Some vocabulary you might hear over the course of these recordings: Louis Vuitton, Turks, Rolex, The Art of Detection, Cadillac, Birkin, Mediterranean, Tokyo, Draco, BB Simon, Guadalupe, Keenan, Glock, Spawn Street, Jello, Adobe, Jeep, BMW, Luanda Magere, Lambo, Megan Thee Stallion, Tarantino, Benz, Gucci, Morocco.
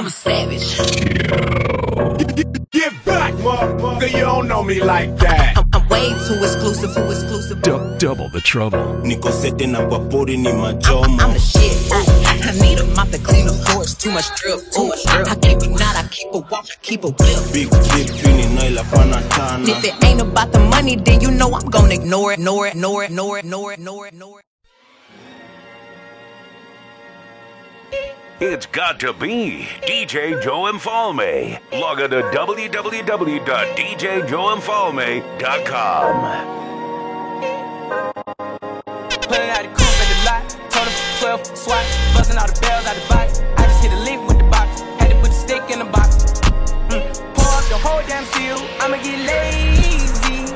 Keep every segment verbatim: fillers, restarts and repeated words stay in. I'm a savage. Yo. Get back, motherfucker. You don't know me like that. I'm, I'm way too exclusive, too exclusive. Du- double the trouble. Nico setting up a booty in my jaw. I'm the shit. I, I, I need a mop to clean a horse. Too much drip. Too much drip. I, I keep it not. I keep a walk. I keep a whip. Big dip in the oil of Panatana. If it ain't about the money, then you know I'm gonna ignore it, ignore it, ignore it, ignore it, ignore it, ignore it, ignore it. It's got to be D J Joe Mfalme. Log on to w w w dot d j joe mfalme dot com. Pulling out the coupe at the lot. Told him for twelve, swat. Busting all the bells out the box. I just hit a link with the box. Had to put the stick in the box. Mm. Pour up the whole damn seal. I'ma get lazy.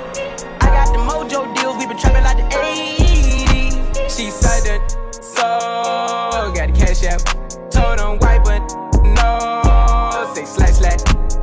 I got the mojo deals. We been trapping like the eighties. She said that. So, got the cash out. Told them white, but no. Say slash slash.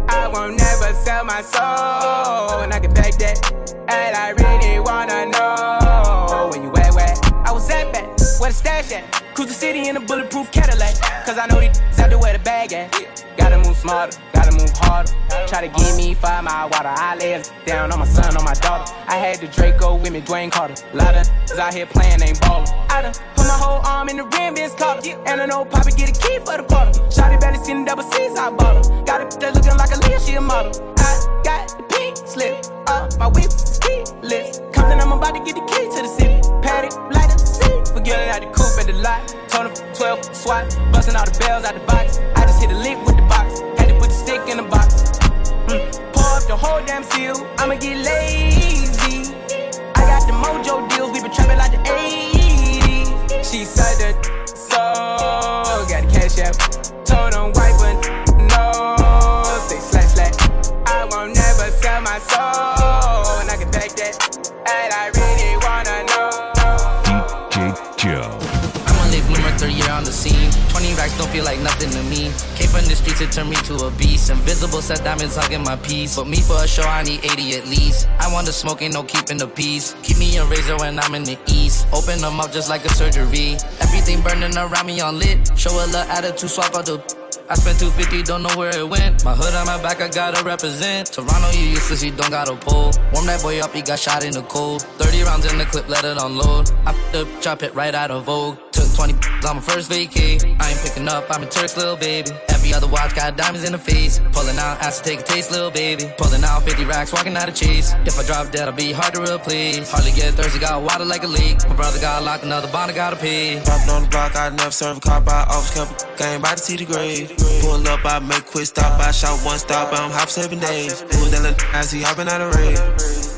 I won't never sell my soul. And I can back that. And I really wanna know where you at, where? I was at back. Where the stash at? Cruise the city in a bulletproof Cadillac. Cause I know these out there where the bag at. Gotta move smarter, gotta move harder. Try to give me five mile water. I lay down on my son, on my daughter. I had the Draco with me, Dwayne Carter. A lot of out here playing, ain't ballin'. I done put my whole arm in the rim, Vince Carter. And an old poppy get a key for the quarter. Shotty barely seen the double C's, I bought her. Got a that looking like a Leah, she a model. I got the pink slip up, my whip is key list. Compton, I'm about to get the key to the city. Patty, light up the city. Forgetting out the coupe at the lot. Told him twelve, swat. Busting all the bells out the box. I just hit a lick with the box. Had to put the stick in the box. Mm. Pour up the whole damn seal. I'ma get lazy. I got the mojo deals. We been trapping like the eighties. She said that. So, got the cash out. Told him white, but no. Say slash slash. I won't never sell my soul. And I can back that. And I really wanna know. D J Joe. Year on the scene, twenty racks don't feel like nothing to me. Came from the streets, it turned me to a beast. Invisible set diamonds hugging my piece. But me for a show, I need eighty at least. I want to smoke, ain't no keeping the peace. Keep me a razor when I'm in the east. Open them up just like a surgery. Everything burning around me on lit. Show a little attitude, swap out the. I spent two fifty, don't know where it went. My hood on my back, I gotta represent. Toronto, you useless, you don't gotta pull. Warm that boy up, he got shot in the cold. thirty rounds in the clip, let it unload. I f***ed up, chop it right out of Vogue. Took twenty on my first V K. I ain't picking up, I'm a Turks, little baby. Every other watch got diamonds in the face. Pulling out, ask to take a taste, little baby. Pulling out fifty racks, walking out of cheese. If I drop dead, I'll be hard to replace. Hardly get thirsty, got water like a leak. My brother got locked, another bond, I gotta pay. Popped on the block, I never serve a cop, I always kept a game, about to see the grave. Pull up, I make quick stop, I shot one stop, I'm hop seven days. Who's that little ass, he hopping out of raid.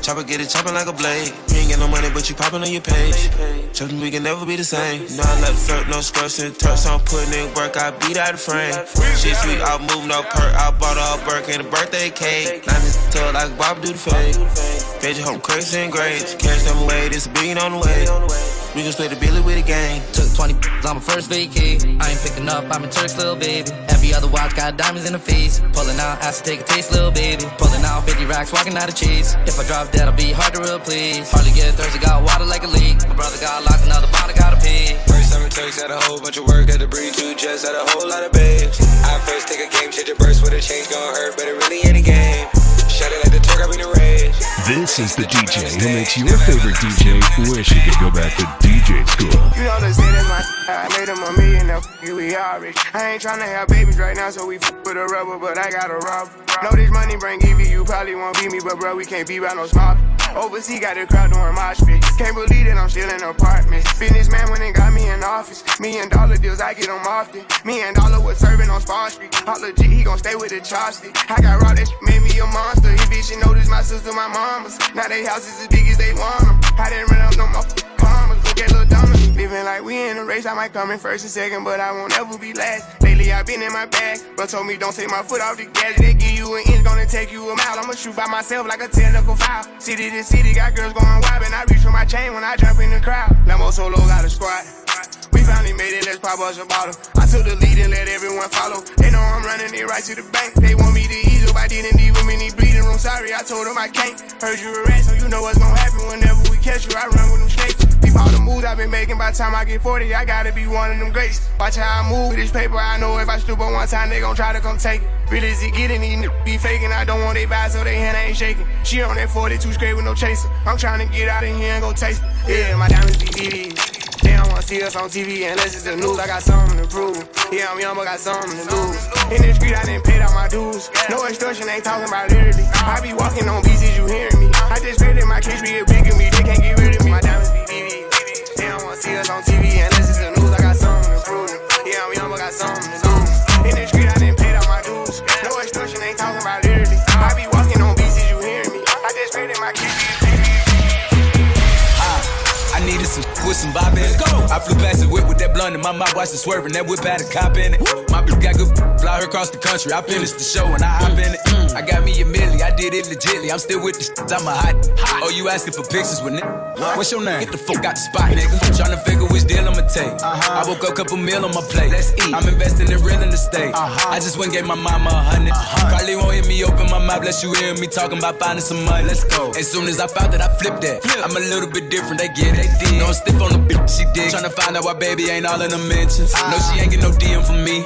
Chopper get it, chopping like a blade. You ain't got no money, but you popping on your page. Chopping, we can never be the same. No, I love the flirt, no skirts and Turks, I'm putting in work, I beat out the frame. Shit sweet, I move no perk, I bought a Birkin and a birthday cake. Now this tell like Bob do the fade. Bitch, home crazy and grades. Cash them away, this being on the way. We just play the Billy with a gang. Took twenty on my first V K. I ain't picking up, I'm a Turks, little baby. Every other watch got diamonds in the face. Pulling out, ask to take a taste, little baby. Pulling out fifty racks, walking out of cheese. If I drop dead, I'll be hard to replace. Hardly get thirsty, got water like a leak. My brother got locked, another bond, I gotta pee. First time in Turks, had a whole bunch of work, had to breathe two jets, had a whole lot of babes. I first take a game, shit your burst with a change, gon' hurt, but it really ain't a game. Shut it like the Turk, I'm in the rage. This is the D J who makes your favorite D J wish he could go back to D J school. You know the zit in my I made him a million, now we all rich. I ain't tryna have babies right now, so we f*** with a rubber, but I got a rob. Know this money bring E V, you probably won't beat me, but bro, we can't be by no small. Overseas got the crowd doing mosh pit. Can't believe that I'm still in apartments. Businessman when they got me in office. Million dollar deals, I get them often. Me and Dollar was serving on Spawn Street. All legit, he gon' stay with the chopstick. I got raw, that sh- made me a monster. He bitch, she know this my sister, my mamas. Now they houses as big as they want them. I didn't run up no motherfucking farmers. Look at Lil' Dominic. Living like we in a race, I might come in first and second, but I won't ever be last. Lately I been in my bag, bro told me don't take my foot off the gas. They give you an inch, gonna take you a mile. I'ma shoot by myself like a ten-knuckle foul. City to city, got girls going wild, and I reach for my chain when I jump in the crowd. Lambo solo got a squad. We finally made it, let's pop us a bottle. I took the lead and let everyone follow. They know I'm running it right to the bank. They want me to ease up, I didn't leave them in the bleeding room. Sorry, I told them I can't. Heard you a rat, so you know what's gonna happen. Whenever we catch you, I run with them snakes. peep all the moves I've been making. By the time I get forty, I gotta be one of them greats. Watch how I move with this paper. I know if I stoop on one time, they gon' try to come take it. Real as it getting, these n- be faking. I don't want they vibes, so they hand ain't shaking. She on that forty-two straight with no chaser. I'm trying to get out of here and go taste it. Yeah, my diamonds be D Ds. They don't wanna see us on T V unless it's the news. I got something to prove. Yeah, I'm young, but got something to lose. In the street, I didn't pay out my dues. No extortion, ain't talking about literally. I be walking on beaches, you hearing me? I just pray that my kids be here picking me. They can't get rid of me. My diamonds be D V D. They don't wanna see us on T V unless it's the news. I got something to prove. Yeah, I'm young, but got something to lose. In the street, I didn't pay out my dues. No extortion, ain't talking about literally. I be walking on beaches, you hearing me? I just pray that my kids be here. I needed some with some bob in it. I flew past the whip with that blunt in my mouth, watched it swerving. That whip had a cop in it. My bitch got good, fly her across the country. I finished the show and I hop in it. I got me a milli, I did it legitly. I'm still with the shits, I'm a hot. Oh, you asking for pictures with nigga? What's your name? Get the fuck out the spot, nigga. Tryna figure which deal I'ma take. I woke up, couple meal on my plate. Let's eat. I'm investing in real estate. I just went and gave my mama a hundred. Probably won't hear me open my mouth, unless you hear me talking about finding some money. Let's go. As soon as I found that, I flipped that. I'm a little bit different, they get it. No, I'm stiff on the bitch, she dig. Tryna find out why baby ain't all in the mentions. No, she ain't get no D M from me.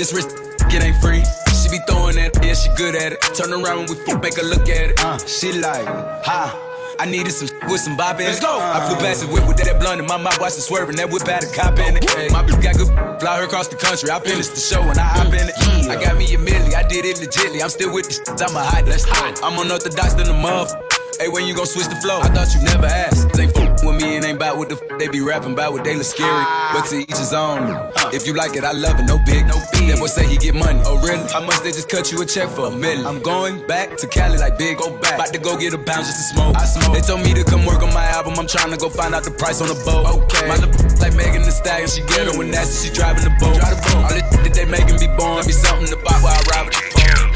This wrist, it ain't free. She be throwing that, yeah, she good at it. Turn around when we fuck, make her look at it. Uh, she like, ha. I needed some with some bop in it. Let's go. I flew past the whip with that blunt in my mouth, watched it swerving. That whip had a cop in it. Hey, my bitch got good, fly her across the country. I finished the show and I hop in it. Yeah. I got me a milli, I did it legitly. I'm still with the shits, I'm a hot. Let's hot. I'm unorthodox than the motherfucker. Hey, when you gon' switch the flow? I thought you never asked. They f***ing with me and ain't bout what the f*** they be rapping about. What they look scary, but to each his own. If you like it, I love it. No big, no big. That boy say he get money. Oh really? How much they just cut you a check for a million? I'm going back to Cali like big. Go back. About to go get a pound just to smoke. I smoke. They told me to come work on my album. I'm trying to go find out the price on the boat. Okay. My little like Megan Thee Stallion. She get her when that's she driving the boat. Drive the boat. All this that they making be born. Be something to buy while I ride with the phone.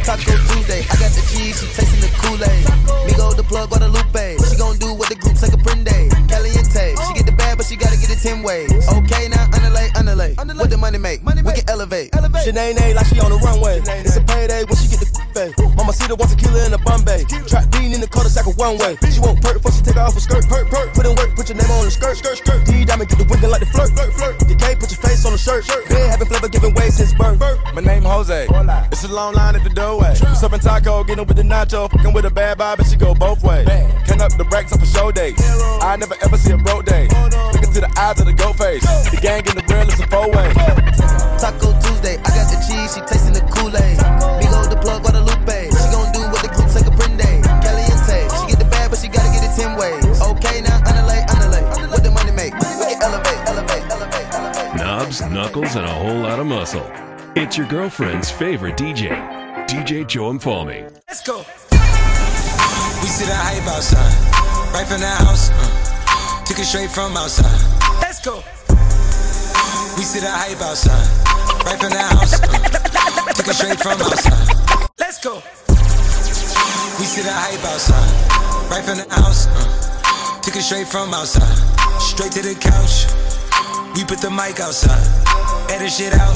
Taco Tuesday, I got the cheese, she tasting the Kool-Aid. Migo the plug, Guadalupe. She gon' do what the group take a Prende. Caliente, she get the bad, but she gotta get it ten ways. Okay, now underlay, underlay. What the money make? Money we make. Can elevate. elevate. Shanae, like she on the runway. Shanae. It's a payday when she get the pay. Mama see the one tequila in the Bombay. Trap Dean in the cul-de-sac a one way. She won't perk before she take her off a skirt. Perk, perk. Put in work, put your name on the skirt. Skirt, skirt. D diamond get the wiggle like the flirt. Flirt, flirt. You can't put your face on the shirt. Been having flavor giving way since birth. My name Jose. It's a long line at the door. What's up in Taco, getting with the nacho, fucking with a bad vibe, and she go both ways. Can up the racks up a show day. I never ever see a broke day. Look into the eyes of the goat face. The gang in the real is a four way. Taco Tuesday, I got the cheese, she tasting the Kool-Aid. Migo the plug, Guadalupe. She gon' do what the group take a Prende. Caliente, she get the bad, but she gotta get it ten ways. Okay, now underlay, underlay. What the money make? We can elevate, elevate, elevate, elevate. Knobs, knuckles, and a whole lot of muscle. It's your girlfriend's favorite D J. D J Joe Mfalme. Let's go. We see the hype outside, right from the house. Uh, took it straight from outside. Let's go. We see the hype outside, right from the house. Uh, took it straight from outside. Let's go. We see the hype outside, right from the house. Uh, took it straight from outside. Straight to the couch. We put the mic outside. Edit shit out.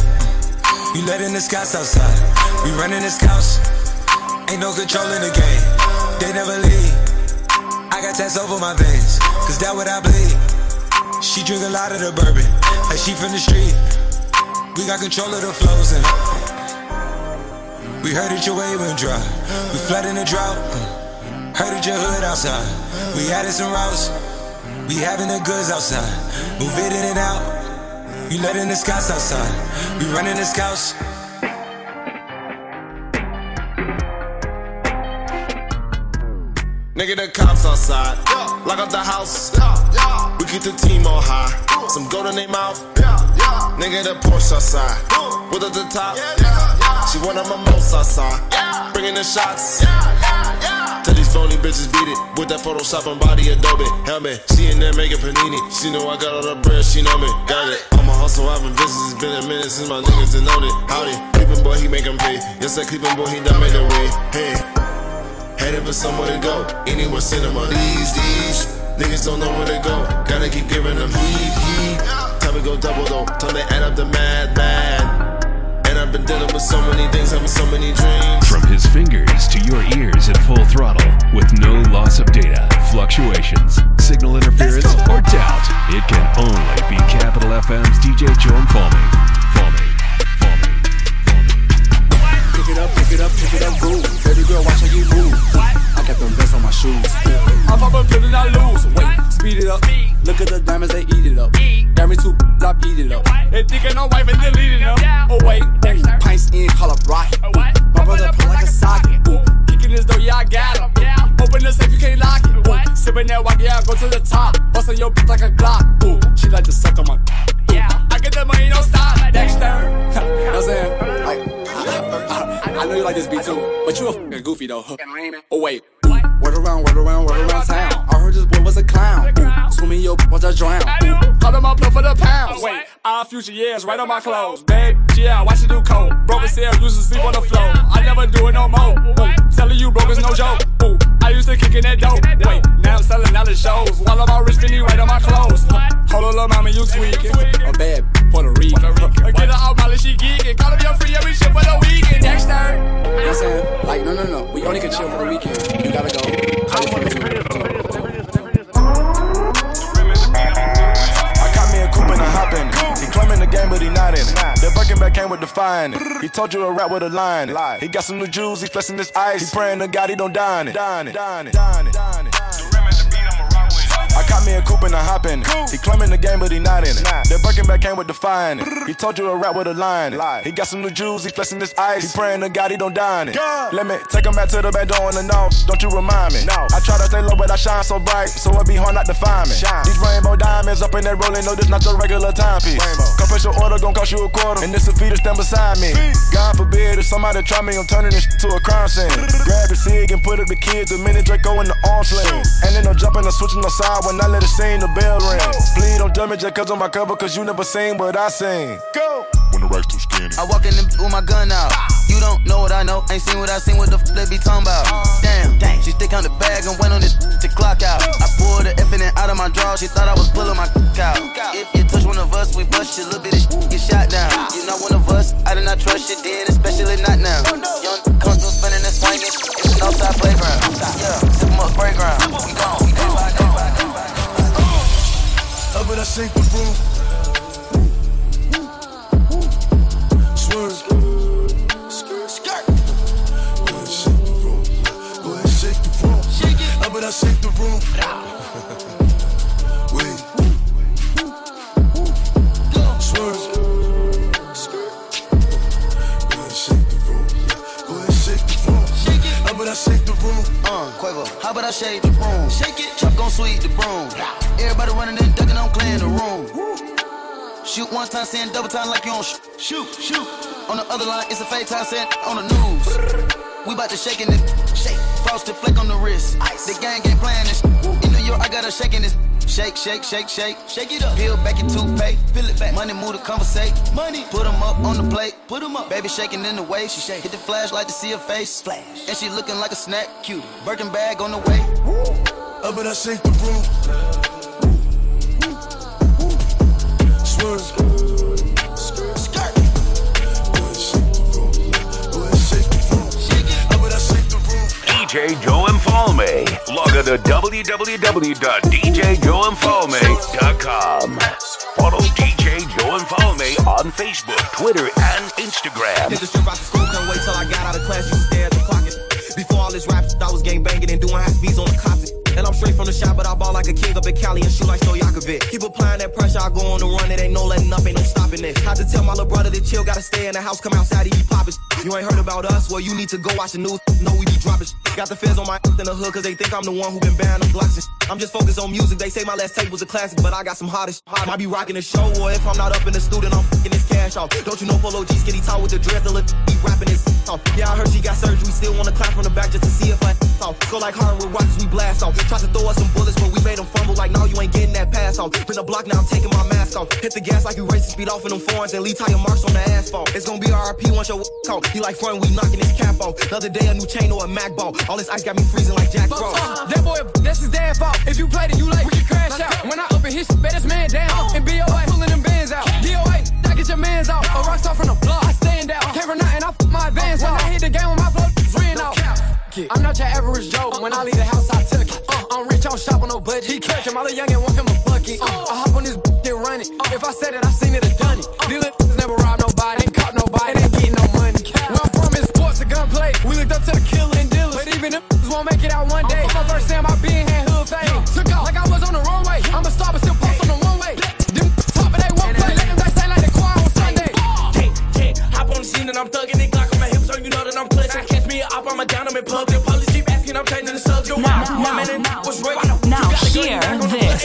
We letting the scouts outside. We running the scouts. Ain't no control in the game. They never leave. I got tats over my veins, cause that what I bleed. She drink a lot of the bourbon, like she from the street. We got control of the flows and we heard that your wave went dry. We flood in the drought. Heard that your hood outside. We added some routes. We having the goods outside. Move it in and out. We letting the scouts outside. We running the scouts. Nigga, the cops outside. Yeah. Lock up the house. Yeah. Yeah. We keep the team on high. Ooh. Some gold in their mouth. Yeah. Yeah. Nigga, the Porsche outside. Ooh. With at the top. Yeah. Yeah. Yeah. She want a mimosa outside. Yeah. Bringing the shots. Yeah. Yeah. Yeah. Tell these phony bitches beat it. With that Photoshop and body Adobe. Helmet, she in there making Panini. She know I got all the bread, she know me. Got it. I'm a hustle, I've been business. It's been a minute since my niggas done known it. Howdy, creepin' boy, he make 'em pay. Yes, that creepin' boy, he done made the way. Hey, headed for somewhere to go. Anywhere cinema. These, these niggas don't know where to go. Gotta keep giving them heat, heat. Time to go double though. Time to add up the mad, mad. And I've been dealing with so many things, having so many dreams. From his fingers to your ears at full throttle with no loss of data, fluctuations, signal interference, or doubt. It can only be Capital F M's D J Joe Mfalme. Falme. Falme. Falme. Pick it up, pick it up, pick it up, boo. Baby girl, watch how you move. I got them Benz on my shoes. I pop a pill and I lose. Wait, speed it up. Look at the diamonds, they eat it up. Got me too, I eat it up. They thinking I'm wife and deleting up. Oh wait, ooh, pints in, call up rocket. My brother pull like a socket. Kicking this door, yeah I got him. Open the safe, you can't lock it. Sipping that wine, yeah I go to the top. Bustin' your bitch like a Glock. Ooh, she like to suck on my. Yeah, I get that money, don't stop. Dexter, you know what I'm saying? Like, I, I, I know you like this beat too, but you a fucking goofy though. Oh wait. Word around, word around, word around town. I heard this boy was a clown. Ooh, swim in your watch I drown. Ooh, call him up for the pounds. Wait, our future years right on my clothes. Babe, yeah, why she do coke? Broken sales, used to sleep on the floor. I never do it no more. Ooh, telling you broke is no joke. Ooh, I used to kick in that dope. Wait, now I'm selling all the shows. All of my rich money right on my clothes. Hold on, little mama, you tweaking. A bad Puerto Rican. Get her out, Molly, she geeking. Call up your free every shit for the weekend. Next time. You know what I'm saying? Like, no, no, no. We only can chill for the weekend. You gotta go. I caught me a coupe and I hop in it. He claiming the game, but he not in it. The Birkin bag came with the fire in it. He told you to rap with a line. He got some new jewels, he flexing his ice. He praying to God he don't die in it. Dine it, dine it, dine it. I caught me a coupe and I hop in it. He claiming the game, but he not in it. The Birkin bag came with the fire in it. He told you to rap with a line. He got some new jewels, he flexing his ice. He praying to God he don't die in it. Let me take him back to the back door in the north. Don't you remind me? I try to stay low, but I shine so bright, so it be hard not to find me. These rainbow diamonds up in that rolling, no, this not your regular timepiece. Come put your order, gon' cost you a quarter, and this a fee to stand beside me. God forbid if somebody try me, I'm turning this to a crime scene. Grab your cig and put up the kids, a minute Draco in the arm sling. And then I'm jumping, I'm switching the side. When I let it sing, the bell ring. Please don't judge me just cause on my cover, cause you never seen what I seen. Go! When the racks too skinny, I walk in the, with my gun out. You don't know what I know, ain't seen what I seen, what the f*** they be talking about. Damn, dang, she stick on the bag and went on this to clock out. I pulled the infinite out of my draw, she thought I was pulling my out. If you touch one of us, we bust you, little bit of get shot down. You're not one of us, I do not trust you then, especially not now. Young comes through spinning and swinging, it's an outside playground. Yeah, sip em up, spray ground, we gone, we gone, we gone. Up in a sink the room. Swerve. Skirt, skirt. Go ahead and shake the room. Go ahead and shake the room. Shake it. Up in a sink the room. Wait. Swerve. Skirt. Go ahead and shake the room. Go ahead and shake the room. Shake it. Up in a sink the room. Uh, Quavo. How about I shake the room? Shake it. Chop gon' sweep the broom. Everybody running and ducking, I'm clearing the room. Shoot one time, saying double time like you on sh- shoot, shoot. On the other line, it's a fake time, saying on the news. We bout to shake in this shake. Frosted flake on the wrist. The gang ain't playing this. In New York, I got a shake in this. Shake, shake, shake, shake. Shake it up. Peel back your toothpaste. Peel it back. Money move to conversate. Money. Put them up on the plate. Put them up. Baby shaking in the way. She shake. Hit the flashlight to see her face. Flash. And she looking like a snack. Cute. Birkin bag on the way. Up and I shake the room. Skirt, skirt. Go ahead, shake the room. Go ahead, shake the room. Shake it. How about I shake the room? D J Joe Mfalme. Log on to w w w dot d j joe mfalme dot com. Follow D J Joe Mfalme on Facebook, Twitter, and Instagram. Did the strip out the school, couldn't wait till I got out of class. You stare at the pocket. Before all this rap, I was gang banging and doing high speeds on the cops. And I'm straight from the shop, but I ball like a king up in Cali and shoot like Stojakovic. Keep applying that pressure, I go on the run, it ain't no letting up, ain't no stopping it. Had to tell my little brother to chill, gotta stay in the house, come outside and eat poppin'. You ain't heard about us, well you need to go watch the news, know we be dropping. Got the feds on my in the hood, cause they think I'm the one who been buying them blocks and shit. I'm just focused on music, they say my last tape was a classic, but I got some hottest shit. Might be rocking the show, or if I'm not up in the studio, I'm f***ing this cash off. Don't you know Polo G skinny tall with the dress, the lip be rapping this off. Yeah, I heard she got surgery, still wanna clap from the back just to see if I off. Go like hard with rocks, we blast off. Tried to throw us some bullets, but we made them fumble like, no, you ain't getting that pass off. Been a block, now I'm taking my mask off. Hit the gas like you racing speed off in them foreigns and leave tire marks on the asphalt. It's gonna be R I P once your caught. He like front, we knocking his cap off. Another day, a new chain or a Mac ball. All this ice got me freezing like Jack Frost. Uh, that boy, that's his dad's fault. If you played it, you like, we can crash out. When I up in his shit, bet his man down. Uh, and B O A, pulling them bands out. D O A, I get your mans out. A rock star from the block, I stand out. Came from nothing, I f*** my advance out. When I hit the game with my flow, it's real. it. I'm not your average Joe. When I leave the house, I took it. Uh, I'm rich, I don't shop on no budget. He catch him, all the young and want him a bucket. Uh, I hop on this b- and run it. Uh, if I said it, I seen it, I done it. Uh, These little b- never robbed nobody, ain't caught nobody, ain't getting no money. Where I'm from is sports and gunplay. We looked up to the killer and dealers. But even them b- won't make it out one day. Uh, my first time I been had hood fame. Uh, took off like I was on the runway. I'm a star, but still post on the runway. Them b- top, but they won't play. Let them guys say like the choir on Sunday. Hey, hey, hop on the scene and I'm thugging it. So you know that I'm clutching. Catch me up, I'm a down, I'm in public. Police keep asking, I'm changing the subject. Now, now, now, now hear this. Now hear this.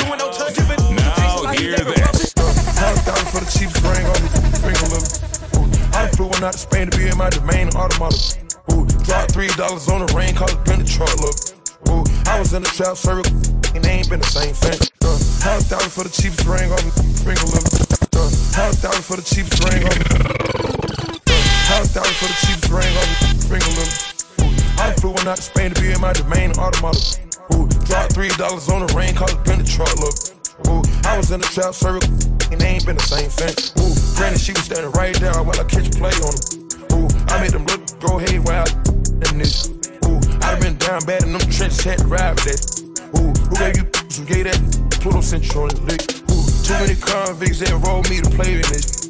one hundred thousand for the cheapest ring on me. Ring on me. I flew one out to Spain to be in my domain and automata. Ooh, dropped three dollars on the rain, call it been the truck, look. Ooh, I was in the trap circle, and they ain't been the same thing. one hundred thousand for the cheapest ring on me. Ring on me. one hundred thousand for the cheapest ring on me. one hundred thousand for the cheapest ring on me, finger limit. I flew one out to Spain to be in my domain and automata. Ooh, dropped three dollars on the rain, call it been the truck, look. Ooh, I was in the trap circle, and they ain't been the same thing. Ooh, granted she was standing right there while I catch play on them. Ooh, I made them look go haywire, them niggas. Ooh, I been down bad in them trenches, had to ride with that. Ooh, who gave you some gay that? Pluto Central and lick. Ooh, too many convicts that rolled me to play in this.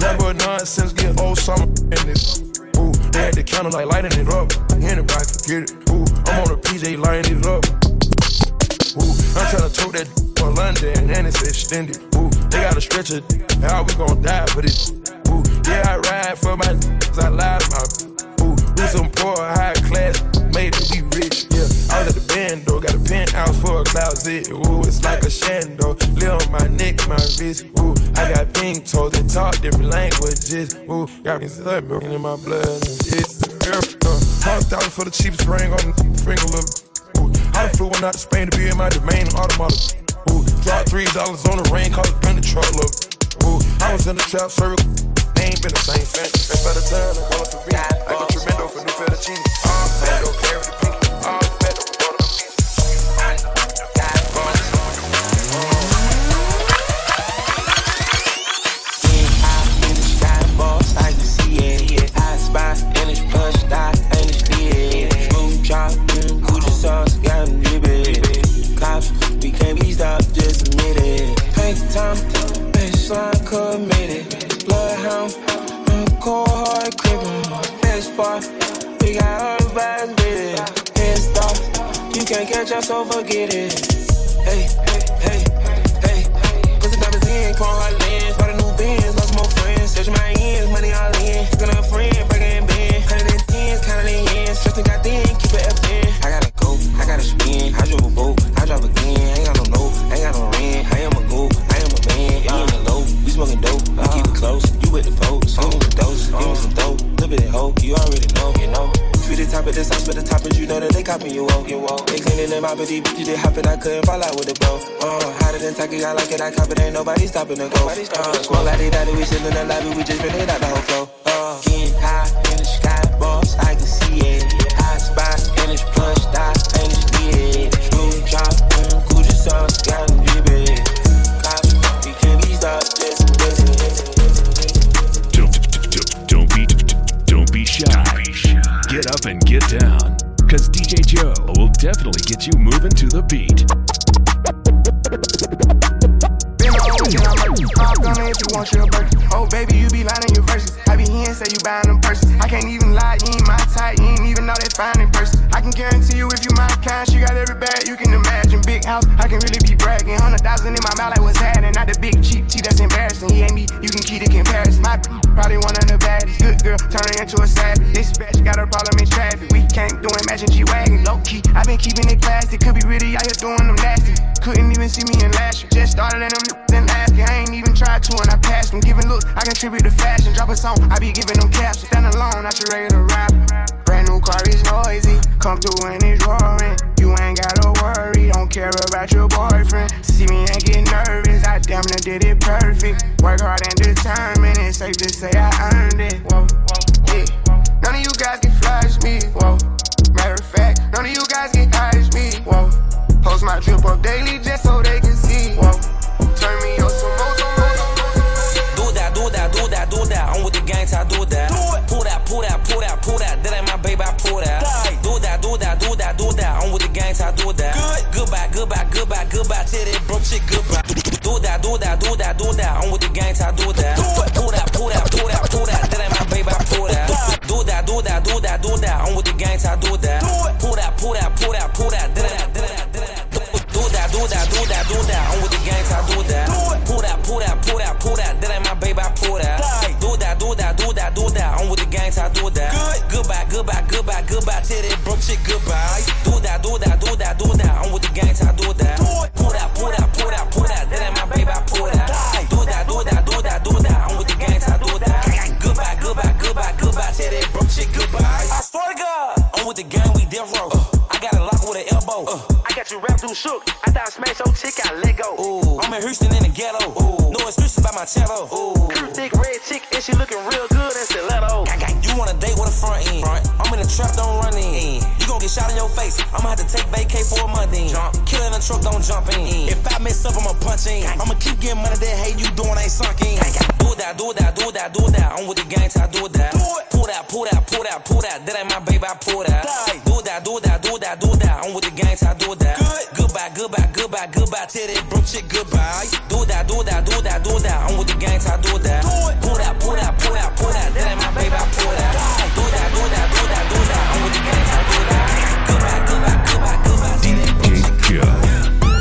Never nonsense, get old summer in this. Ooh, they had the counter like lighting it up. Anybody could get it. Ooh, I'm on the P J lighting it up. Ooh, I'm tryna tote that d- for London and it's extended. Ooh, they got a stretcher. How we gon' die for this? Ooh, yeah, I ride for my d- cause I lied to my d-. Ooh, we some poor high class, made it be rich. Yeah, I was at the band though, got a penthouse for a closet. Ooh, it's like a shando. Live on my neck, my wrist. Ooh, I got pink toes that talk different languages. Ooh, got me up in my blood and shit. one hundred thousand for the cheapest ring on the finger look. I flew one out to Spain to be in my domain and automata. Ooh, dropped three dollars on the rain, call it been the truck look. Ooh, I was in the trap circle, they ain't been the same fan. That's by the time I'm going for me. I got tremendo for new fettuccine. All fat, don't care with the pink. All fat, don't want the pieces. So forget it. Hey, hey, hey, hey. Put the diamonds in, call her lens. Bought a new Benz, lost more friends. Search my ends, money all in. Looking up friend, breaking bend. Hundred and tens, counting in yens. Stressing got thin, keep it F N. I gotta go, I gotta spin. I drive a boat, I drive again. I ain't got no no, I ain't got no rent. I am a go, I am a man. You in the low, we smoking dope. We keep it close, you with the folks. I'm with the dose, you with some dope. Little bit of hope, you already know, you know. We the top of this house, but the top is you know that they copying you out. They cleaning them out, but these bitches they hopping. I couldn't fall out with the bow. Uh, hotter than Taki, I like it, I cop it. Ain't nobody stopping the go. Uh, small lady, daddy, we sitting in the lobby, we just been hit out the whole flow. Uh, getting high in the sky, boss, I can see it. Hot spots and it's plush, dots and it's big. Blue drop, Gucci sauce, got a big bit. Cops, we can't be stopped, just listen. Don't be, don't be shy. Get up and get down, cause D J Joe will definitely get you moving to the beat. Oh baby, you be lying in your verses. I be here and say you buying them purses. I can't even lie, you ain't my type. You ain't even know that fine in person. I can guarantee you if you my kind, she got every bag you can imagine. Big house, I can really be bragging. Hundred thousand in my mouth, like what's happening? Not the big cheap tea that's embarrassing. He ain't me, you can keep the comparison. My probably one of the baddest. Good girl, turn her into a savage. This bitch got a problem in traffic. We can't do imagine G-Wagon. Low key, I been keeping it classy. Could be really out here doing them nasty. Couldn't even see me in last year. Just started in them and asking. I ain't even tried to and I passed them. Giving looks, I contribute to fashion. Drop a song, I be giving them caps. Stand alone, not your regular rapper. Brand new car is noisy. Come through and it's roaring. You ain't gotta worry. Don't care about your boyfriend. See me and get nervous. I damn near did it perfect. Work hard and determined. It's safe to say I earned it. Whoa, yeah. None of you guys can flash me. Whoa. Matter of fact, none of you guys can hide me. Whoa. Post my drip up daily just so they can see. Whoa. Turn me up some more, some more. Do that, do that, do that, do that. I'm with the gangs, I do that. Do it. Pull that, pull that, pull that, pull that. That ain't my babe, I pull that. goodbye, goodbye, goodbye. Tell that broke shit goodbye. Do that, do that, do that, do that. I'm with the gang, I do that. Pull that, pull that, pull that, pull that. That ain't my baby, I pull that. Do that, do that, do that, do that. I'm with the gang, I do that. Goodbye, goodbye, goodbye, goodbye. Tell that broke shit goodbye. I swear to God, I'm with the gang, we different. Uh, I got a lock with an elbow. Uh, I got you wrapped through shook. I thought I smashed your chick, I let go. Ooh. I'm in Houston in the ghetto. Ooh. No excuses by my cello. Ooh. Thick red chick and she looking real good in stiletto. You wanna date with a front end? Front. I'm in the trap, don't run in. Mm. You gon' get shot in your face. I'ma have to take vacay for a month in. Jump. Killing a truck, don't jump in. Mm. If I mess up, I'ma punch in. Gang. I'ma keep getting money that hate you doing ain't sunk in. Do that, do that, do that, do that. I'm with the gang, I do that. Do it. Pull that, pull that, pull that, pull that. That ain't my baby, I pull that. Die. Do that, do that, do that, do that. I'm with the gang, I do that. Good. Goodbye, goodbye, goodbye, goodbye. Tell that broke shit goodbye. Do that, do that, do that, do that. I'm with the gang, I do that. Do it. Pull that, pull that, pull that, pull that. That ain't my baby, I pull that. Do that, do that, do that, do that, do that. I'm with the gang, I do that. Goodbye, goodbye, goodbye, goodbye. D J Joe.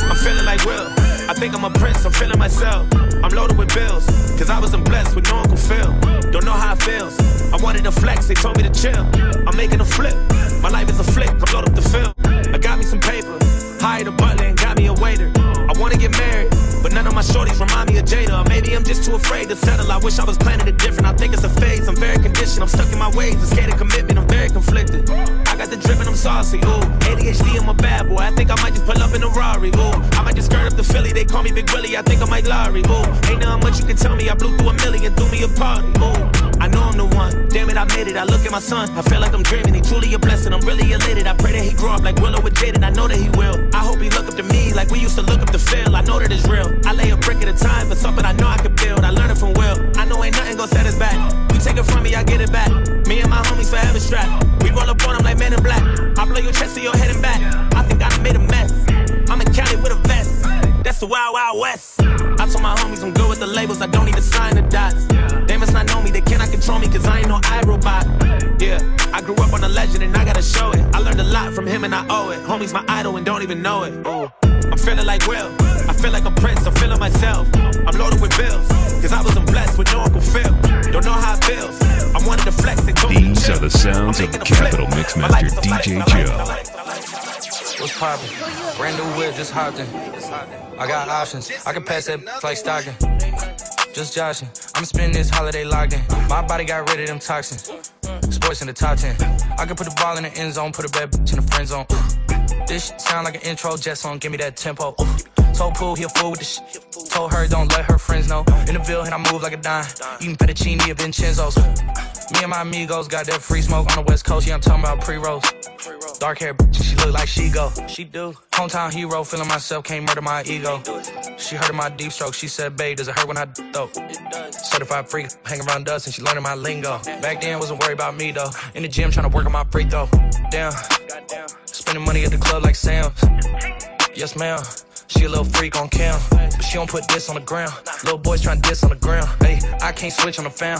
I'm feeling like Will. I think I'm a prince. I'm feeling myself. I'm loaded with bills, cause I wasn't blessed with no Uncle Phil. Don't know how it feels. I wanted to flex. They told me to chill. I'm making a flip. My life is a flick. I'm loaded up the film. I got me some paper. Hired a butler and got me a waiter. I wanna get married, but none of my shorties remind me of Jada. Maybe I'm just too afraid to settle. I wish I was planning it different. I think it's a phase. I'm very conditioned. I'm stuck in my ways. I'm scared of commitment. I'm very conflicted. I got the drip and I'm saucy. Ooh, A D H D, I'm a bad boy. I think I might just pull up in a Rari. Ooh, I might just skirt up the Philly. They call me Big Willie. I think I might Larry. Ooh, ain't nothing much you can tell me. I blew through a million, threw me a party. Ooh, I know I'm the one. Damn it, I made it. I look at my son. I feel like I'm dreaming. He truly a blessing. I'm really elated. I pray that he grow up like Willow with Jaden. I know that he will. I hope he look up to me like we used to look up to Phil. I know that it's real. I lay a brick at a time for something I know I can build. I learned it from Will. I know ain't nothing gon' set us back. You take it from me, I get it back. Me and my homies forever strapped. We roll up on them like men in black. I blow your chest to your head and back. I think I done made a mess. I'm in Cali with a vest. That's the Wild Wild West. I told my homies I'm good with the labels. I don't need to sign the dots. They must not know me. They cannot control me cause I ain't no iRobot. Yeah, I grew up on a legend and I gotta show it. I learned a lot from him and I owe it. Homie's my idol and don't even know it. Ooh. I'm feeling like Will. I feel like a prince. I'm feeling myself. I'm loaded with bills cause I wasn't blessed with no Uncle Phil. Don't know how it feels. I wanted to flex. These are the sounds of Capital Mixmaster D J Joe. What's poppin'? Brand new whip, just hopped in. I got options, I can pass that like Stockton. Just joshin', I'm spending this holiday locked in. My body got rid of them toxins. Sports in the top ten. I can put the ball in the end zone, put a bad bitch in the friend zone. This shit sound like an intro jet song, give me that tempo. Told Pooh he a fool with the shit. Told her don't let her friends know. In the Ville and I move like a dime. Eating fettuccine or Vincenzo's. Me and my amigos got that free smoke on the West Coast. Yeah, I'm talking about pre-rolls. Dark hair, she look like she go. She do. Hometown hero, feeling myself, can't murder my ego. She heard of my deep stroke. She said, babe, does it hurt when I though? Certified freak, hang around us and she learning my lingo. Back then, wasn't worried about me though. In the gym, trying to work on my free throw. Damn. Spending money at the club like Sam's. Yes, ma'am. She a little freak on cam, but she don't put this on the ground. Little boys trying to diss on the ground. Hey, I can't switch on the fam.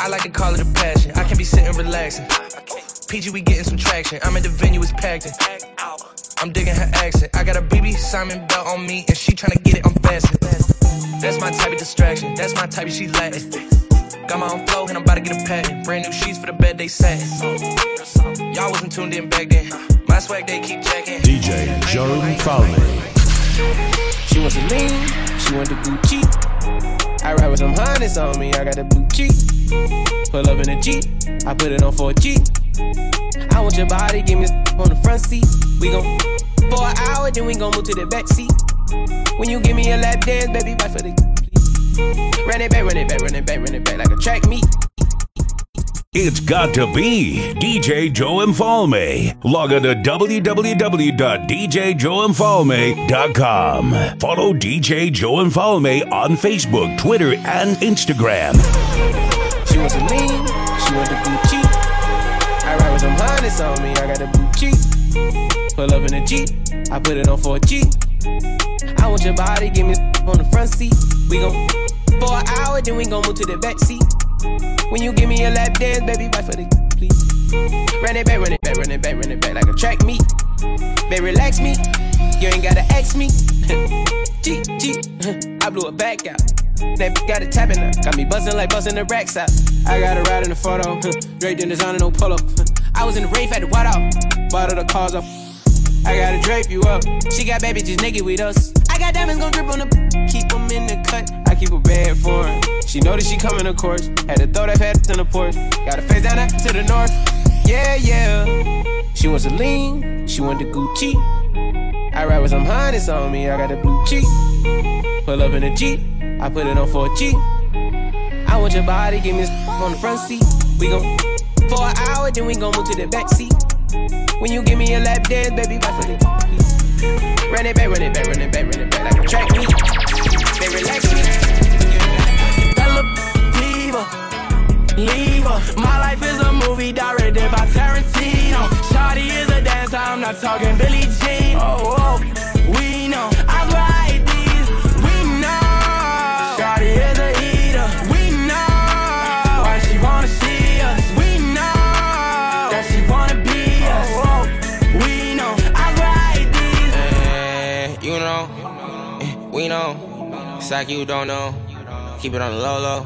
I like to call it a passion. I can be sitting relaxing. P G, we getting some traction. I'm at the venue, it's packed in. I'm digging her accent. I got a B B Simon belt on me, and she tryna get it unfastened. That's my type of distraction. That's my type of she Latin. Got my own flow, and I'm about to get a patent. Brand new sheets for the bed they satin. Y'all wasn't tuned in back then. My swag they keep jacking. D J Joe Mfalme. She wants a lean. She wants a Gucci. I ride with some harness on me. I got a blue cheek. Pull up in a Jeep, I put it on for a G. I want your body, give me on the front seat. We gon' for an hour, then we gon' move to the back seat. When you give me a lap dance, baby, bite for the please. Run it back, run it back, run it back, run it back like a track meet. It's got to be D J Joe Mfalme. Log on to w w w dot d j joe mfalme dot com. Follow D J Joe Mfalme on Facebook, Twitter, and Instagram. She wants a lean, she wants a Gucci. I ride with some harness on me, I got a blue cheek. Pull up in a Jeep, I put it on for a G. I want your body, give me on the front seat. We gon' for an hour, then we gon' move to the back seat. When you give me a lap dance, baby, bite for the please. Run it back, run it back, run it back, run it back like a track meet. Baby, relax me, you ain't gotta ask me. G, G, I blew it back out. That bitch got it tapping up, got me buzzing like buzzing the racks out. I got a ride in the photo, Drake didn't design no polo. I was in the rave at the White House, bottle the cars off. I gotta drape you up, she got baby just naked with us. I got diamonds gon' drip on the keep them in the cut. I keep a bag for her, she know that she coming of course. Had to throw that pad in the Porsche, got to face down that to the north. Yeah, yeah, she wants a lean, she want the Gucci. I ride with some harness on me, I got the blue cheek. Pull up in a Jeep, I put it on for a G. I want your body, give me this on the front seat. We gon' for an hour, then we gon' move to the back seat. When you give me a lap dance, baby, bite for the please. Run it back, run it back, run it back, run it back like a track meet. They relax me. That little diva, leave her. My life is a movie directed by Tarantino. Shawty is a dancer, I'm not talking Billie Jean. Oh, oh, we know. I write these, we know. Shawty is a eater, we know. Why she wanna see us, we know. That she wanna be. We know, it's like you don't know. Keep it on the low low,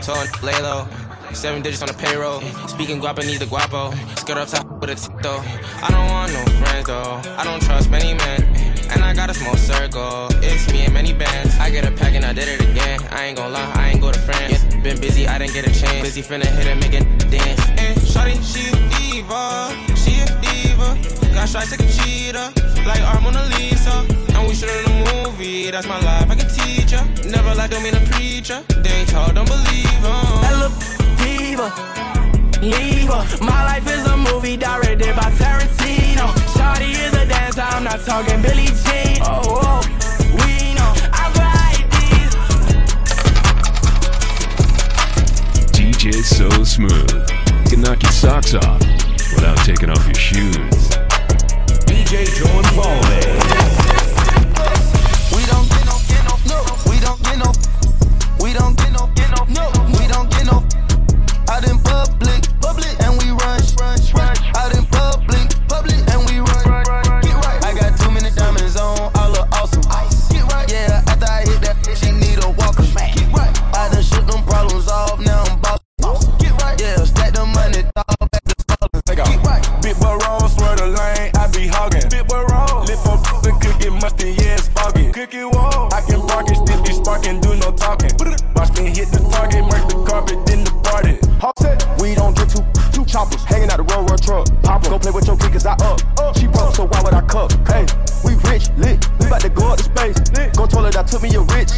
so lay low. Seven digits on the payroll. Speaking Guapanese the guapo. Skirt up top with a tito. I don't want no friends though. I don't trust many men, and I got a small circle. It's me and many bands. I get a pack and I did it again. I ain't gon' lie, I ain't go to France. Yeah, been busy, I didn't get a chance. Busy finna hit and make it dance. And shawty, she a diva, she a diva. Got shots like a cheetah, like our Mona Lisa. And we shoot in a movie, that's my life, I can teach ya. Never lied, don't mean a preacher. They ain't told, don't believe em. That little diva, leave her. My life is a movie directed by Tarantino. Shawty is a dancer, I'm not talking Billie Jean. Oh, oh, we know, I write these. D J so smooth, you can knock your socks off without taking off your shoes. D J Joe Mfalme. We don't get no, get no, no, we don't get no out in public, public, and we run, run, run, out in public, public, and we run, run, run, get right. I got two minute diamonds on, I look awesome, ice, get right, yeah, after I hit that, she need a walker, man, get right, I done shook them problems off, now I'm ballin', get right, yeah, stack the money, dog, back to ballin', get right, big boy roll, swear the lane, I be hoggin', big boy roll, lip up, the cookie musty, yeah, it's foggy, cookie wall, I can park it, still be sparkin', do no talking. Watch me hit the target, mark the carpet, then departed. We don't get two, two choppers, hanging out the road, road truck. Pop em. Go play with your kickers, I up. up. She broke, so why would I cup? Hey, we rich, lit, we bout to go up to space. Go toilet, I took me a rich,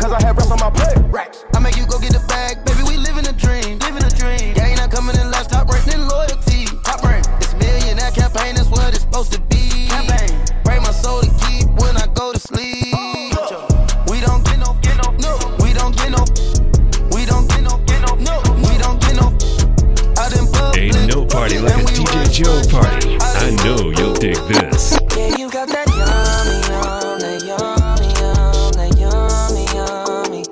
cause I had rest on my plate. Racks. I make you go get the bag, baby, we living a dream, living a dream. Gang not coming in last, top rank, then loyalty. Top rank, it's millionaire campaign, that's what it's supposed to be. Campaign, bring my soul to keep when I go to sleep. We don't get no, get no, no. We don't get no, we don't get no, get no, no. We don't get no. I didn't put ain't no party like a D J Joe party. I know you'll dig this. Yeah, you got that yummy, yum, that yummy, yum, that yummy, yummy.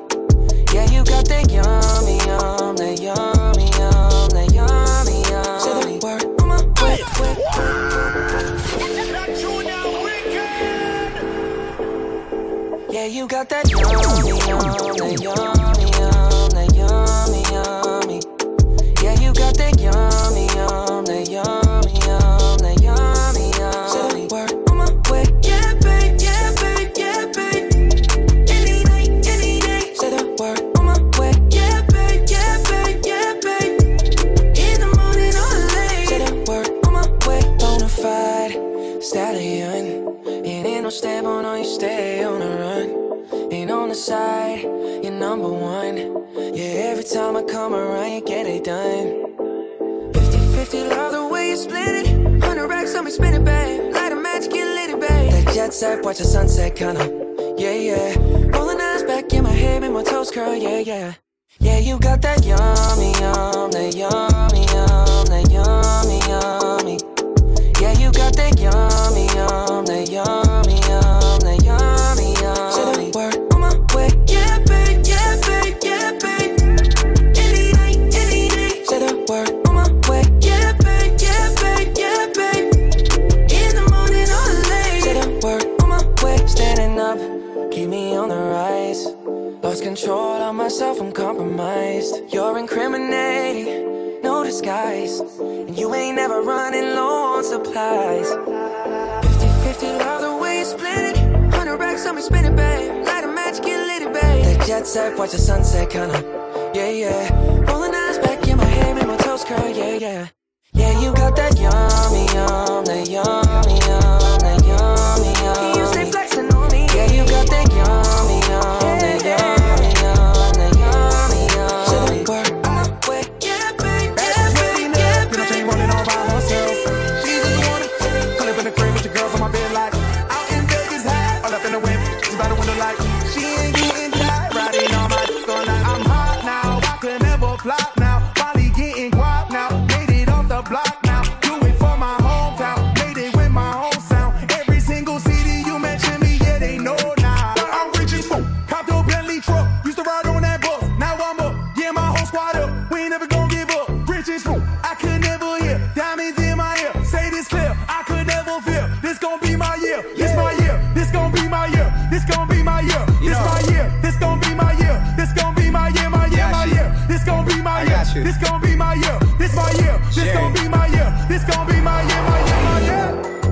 Yeah, you got that yummy, yum, that yummy, yum, that yummy, yummy. Say the word, mama, quick, quick, yeah, you got that yummy, yummy, yummy, yummy, yummy, yummy. Yeah, you got that yummy, yummy, yummy, yummy, yummy, yummy. Say the word on my way. Yeah, babe, yeah, babe, yeah, babe. Any night, any day. Say the word on my way. Yeah, babe, yeah, babe, yeah, babe. In the morning or late. Say the word on my way. Bonafide stallion. It ain't no step on or you stay on the run. Ain't on the side, you're number one. Yeah, every time I come around, you get it done. fifty fifty, love the way you split it. one hundred racks on me, spin it, babe. Light a match, get litty, babe. That jet set, watch the sunset, kinda. Yeah, yeah. Rolling eyes back in my head, make my toes curl, yeah, yeah. Yeah, you got that yummy, yum, that yummy, yum, that yummy, yummy. Yeah, you got that yummy. price, and you ain't never running low on supplies. Fifty-fifty love the way you split it. Hundred racks on me, spin it, babe. Light a match, get lit it, babe. That jet set, watch the sunset, kinda. Yeah, yeah. Rolling eyes back in my head, make my toes curl. Yeah, yeah. Yeah, you got that yummy, yum, that yummy, yum, that yummy, yum. You stay flexing on me. Yeah, you got that yummy, yum, that yummy, yum, that yummy, yum. Should it work? Yeah, babe, yeah, babe, yeah, babe. You know she ain't running all by herself. She's in the water. Call up in the crib with your girls on my bed like out in Vegas high. All up in the wind, she's by the window like she ain't getting tired. Riding on my dick all night. I'm hot now, I could never flop now. Probably getting guap now. Block now, do it for my hometown, made it with my home sound. Every single city you mention me, yeah, they know now. I'm reaching for Compton Bentley truck, used to ride on that bus, now I'm up, yeah, my whole squad up, we ain't never gonna give up. Riches for I could never hear, diamonds in my ear, say this clear, I could never feel, this gonna be my year, this my year, this gonna be my year, this gonna be my year, this my year, this gonna be my year, this gonna be my year, my year, my year, this gonna be my year, this gonna be my year. This gon' be my year, this gon' be my year, my year, my year.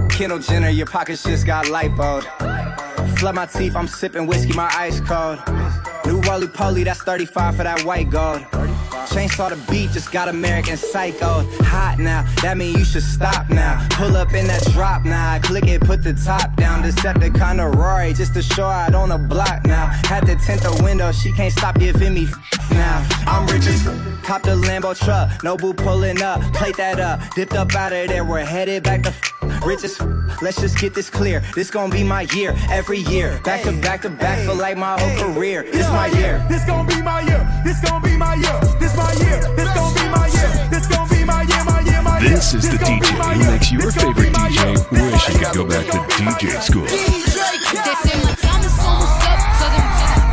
Kendall Jenner, your pockets just got lipoed. Flood my teeth, I'm sipping whiskey, my ice cold. New Wally Poly, that's thirty-five for that white gold. Chainsaw the beat, just got American Psycho. Hot now, that mean you should stop now. Pull up in that drop now, I click it, put the top down. Decepticon to Rory, just to show out on the block now. Had to tint the window, she can't stop giving me f- now. I'm rich as cop the Lambo truck, Noble pulling up, plate that up. Dipped up out of there, we're headed back to f- rich as f- let's just get this clear. This gon' be my year, every year. Back to back to back, hey, for like my whole hey, career. This my year, this gon' be my year, this gon' be my year, this my year, this gon' be my year, this gon' be my year, my year, my year. This is the D J who makes your favorite D J wish you could go back to D J school. They say my time is almost up, so them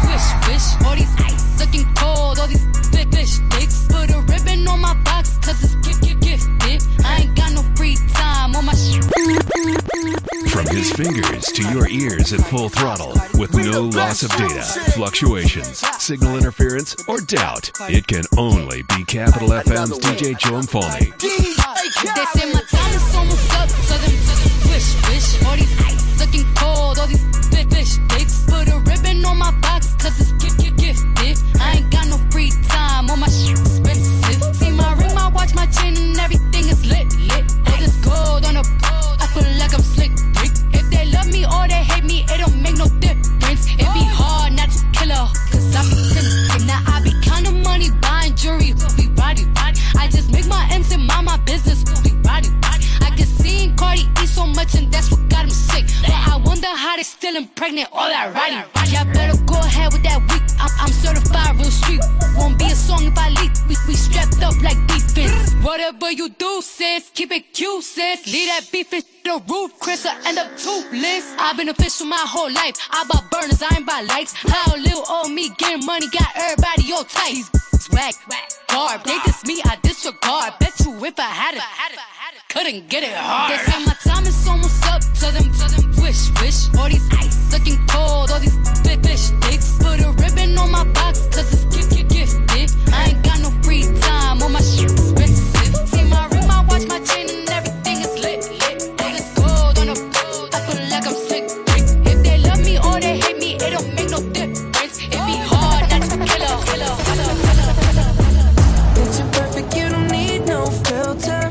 wish, wish. All these ice looking cold, all these big fish dicks. Put a ribbon on my box, cause it's gifted. I ain't got no free time on my shit. From his fingers to your ears at full throttle, with no loss of data, fluctuations, signal interference, or doubt, it can only be Capital F M's D J Joe Mfalme. They say my time is almost up, so them wish, wish. All these ice looking cold, all these big fish dicks. Put a ribbon on my box, cause it's gifted. I ain't got no free time on my shit expensive. See my ring, my watch, my chain, and everything is lit, lit. All this gold on a gold, I feel like I'm slick, brick. If they love me or they hate me, it don't make no difference. It be hard not to kill her, cause I'm tempted. Now I be counting money, buying jewelry, we body, body. I just make my ends and mind my business, we body, body. I can see Cardi eat so much and that's what got him sick. But I wonder how they still impregnate all that riding. Y'all better go ahead with that week, I'm, I'm certified real street. Won't be a song if I leak, we, we strapped up like defense. Whatever you do, sis, keep it cute, sis. Leave that beef in the roof, Chris, I end up toothless. I've been official my whole life, I buy burners, I ain't buy lights. How little old me getting money, got everybody all tight. Swag, garb, they diss me, I disregard. Bet you if I had it, couldn't get it hard. They say my time is almost up, so them, so them wish, wish. All these ice looking cold, all these big fish dicks. Put a ribbon on my box, cause it's gifted, gifted. I ain't got no free time, all my shit expensive. See my ring, my watch, my chain, and everything is lit, lit. All this gold on a gold, I feel like I'm slick, brick. If they love me or they hate me, it don't make no difference. It be hard not to kill her, kill her, kill her. Picture perfect, you don't need no filter.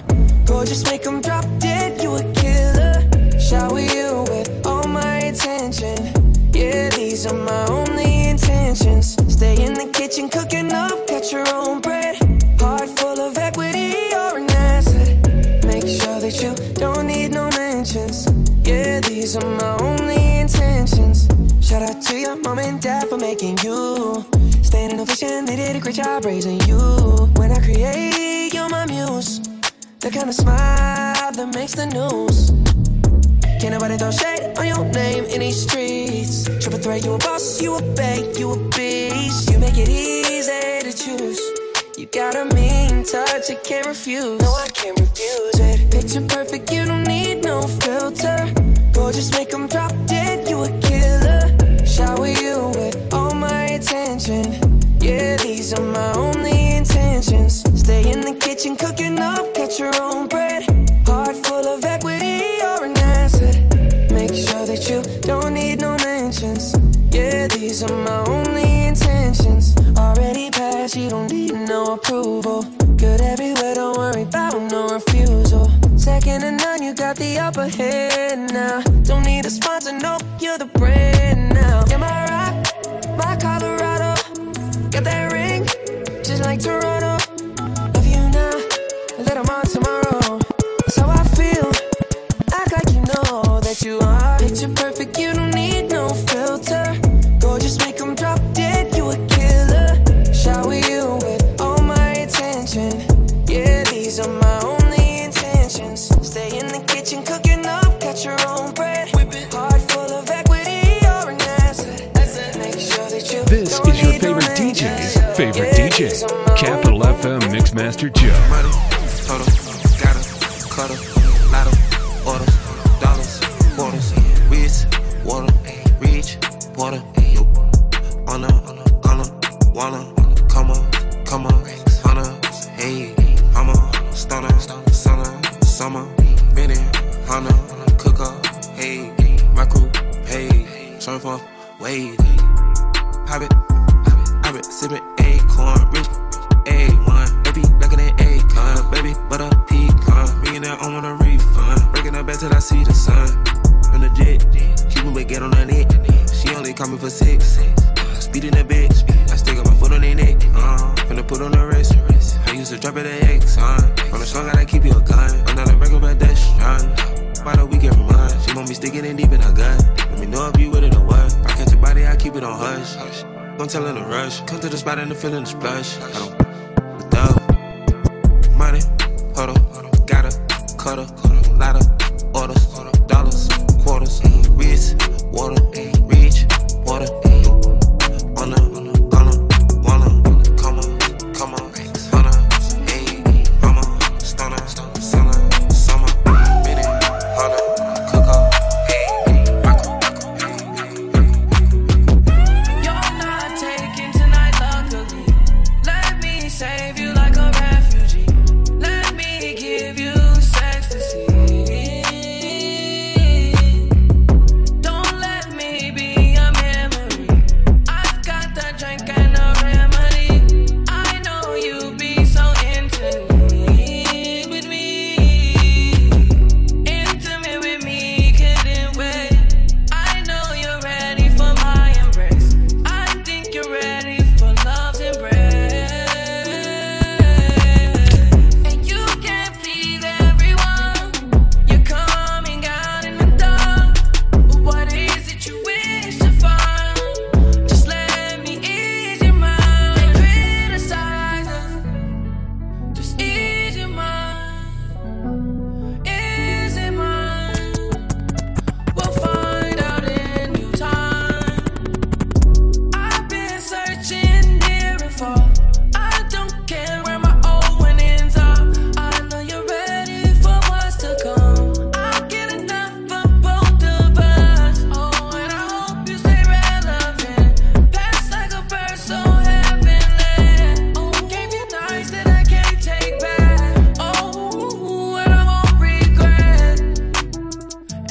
Just make them drop dead, you a killer. Shower you with all my attention. Yeah, these are my only intentions. Stay in the kitchen, cooking up, cut your own bread. Heart full of equity, you're an asset. Make sure that you don't need no mentions. Yeah, these are my only intentions. Shout out to your mom and dad for making you. Staying in a vision, they did a great job raising you. When I create, you're my muse. The kind of smile that makes the news. Can't nobody throw shade on your name in these streets. Triple threat, you a boss, you a bank, you a beast. You make it easy to choose. You got a mean touch, I can't refuse. No, I can't refuse it. Picture perfect, you don't need no filter. Go just make them drop dead, you a killer. Shower you with all my attention. Yeah, these are my only intentions. Stay in the kitchen, cooking up, catch the upper hand now. Don't need a sponsor, no, you're the brand now. You're my rock, my Colorado. Got that ring, just like Toronto. Love you now, let 'em on tomorrow. That's how I feel, act like you know that you are. Picture perfect, you don't need no filter. Gorgeous, make 'em drop dead, you a killer. Shower you with all my attention. Yeah, these are my only intentions. Stay in the kitchen, cooking up, cut your own bread. Heart full of equity, you're an asset. Make sure that you this don't is your favorite D J's favorite yeah, D J, Capital F M Mixmaster Joe. Money, total, gotta, cuddle, lotto, autos, dollars, quarters, wrist, water, reach, water, honor, honor, wanna, come on, come on, honor, hey, I'm a stunner, stunner, summer, mini, honor, cook up, hey, my crew, hey, surf off, wait, pop it, I've been sipping acorn, rich, A one. They be looking at acorn, baby, but a pecan. Bringing that on with a refund. Breaking her back till I see the sun. On the jet, she would get on her neck. She only call me for six. Speeding a bitch, I stick up my foot on their neck. Uh, finna put on her wrist. I used to drop it at X, huh? On the strong, gotta keep you a gun. I'm not a regular, but that's strong. By the weekend from mine, she won't be sticking in deep in her gut. Let me know if you with it or what. If I catch your body, I keep it on hush. Don't tell her to rush. Come to the spot and the feeling is plush. I don't the dub. Money, huddle, gotta, cuddle, lotta, orders, dollars, quarters, wrist, water, reach, water, honor, honor, wanna, come on, come on, honor, hey, mama, stunner, summer, summer, minute, honor, cook up, hey, you're not taking tonight, luckily. Let me save you like a refugee. Let me give you sex to see. Don't let me be a memory. I've got the drink and the remedy. I know you be so intimate with me. Intimate with me, couldn't wait. I know you're ready for my embrace. I think you're ready for love's embrace. And you can't please everyone. You're coming out in the dark. What is it you wish to find? Just let me ease your mind. They criticize us. Just ease your mind. Ease your mind. We'll find out in due time. I've been searching near and far. I don't care where my old winnings are. I know you're ready for what's to come. I get enough for both of us. Oh, and I hope you stay relevant. Pass like a bird, so heavenly. Oh, gave you nights that I can't take back. Oh, and I won't regret.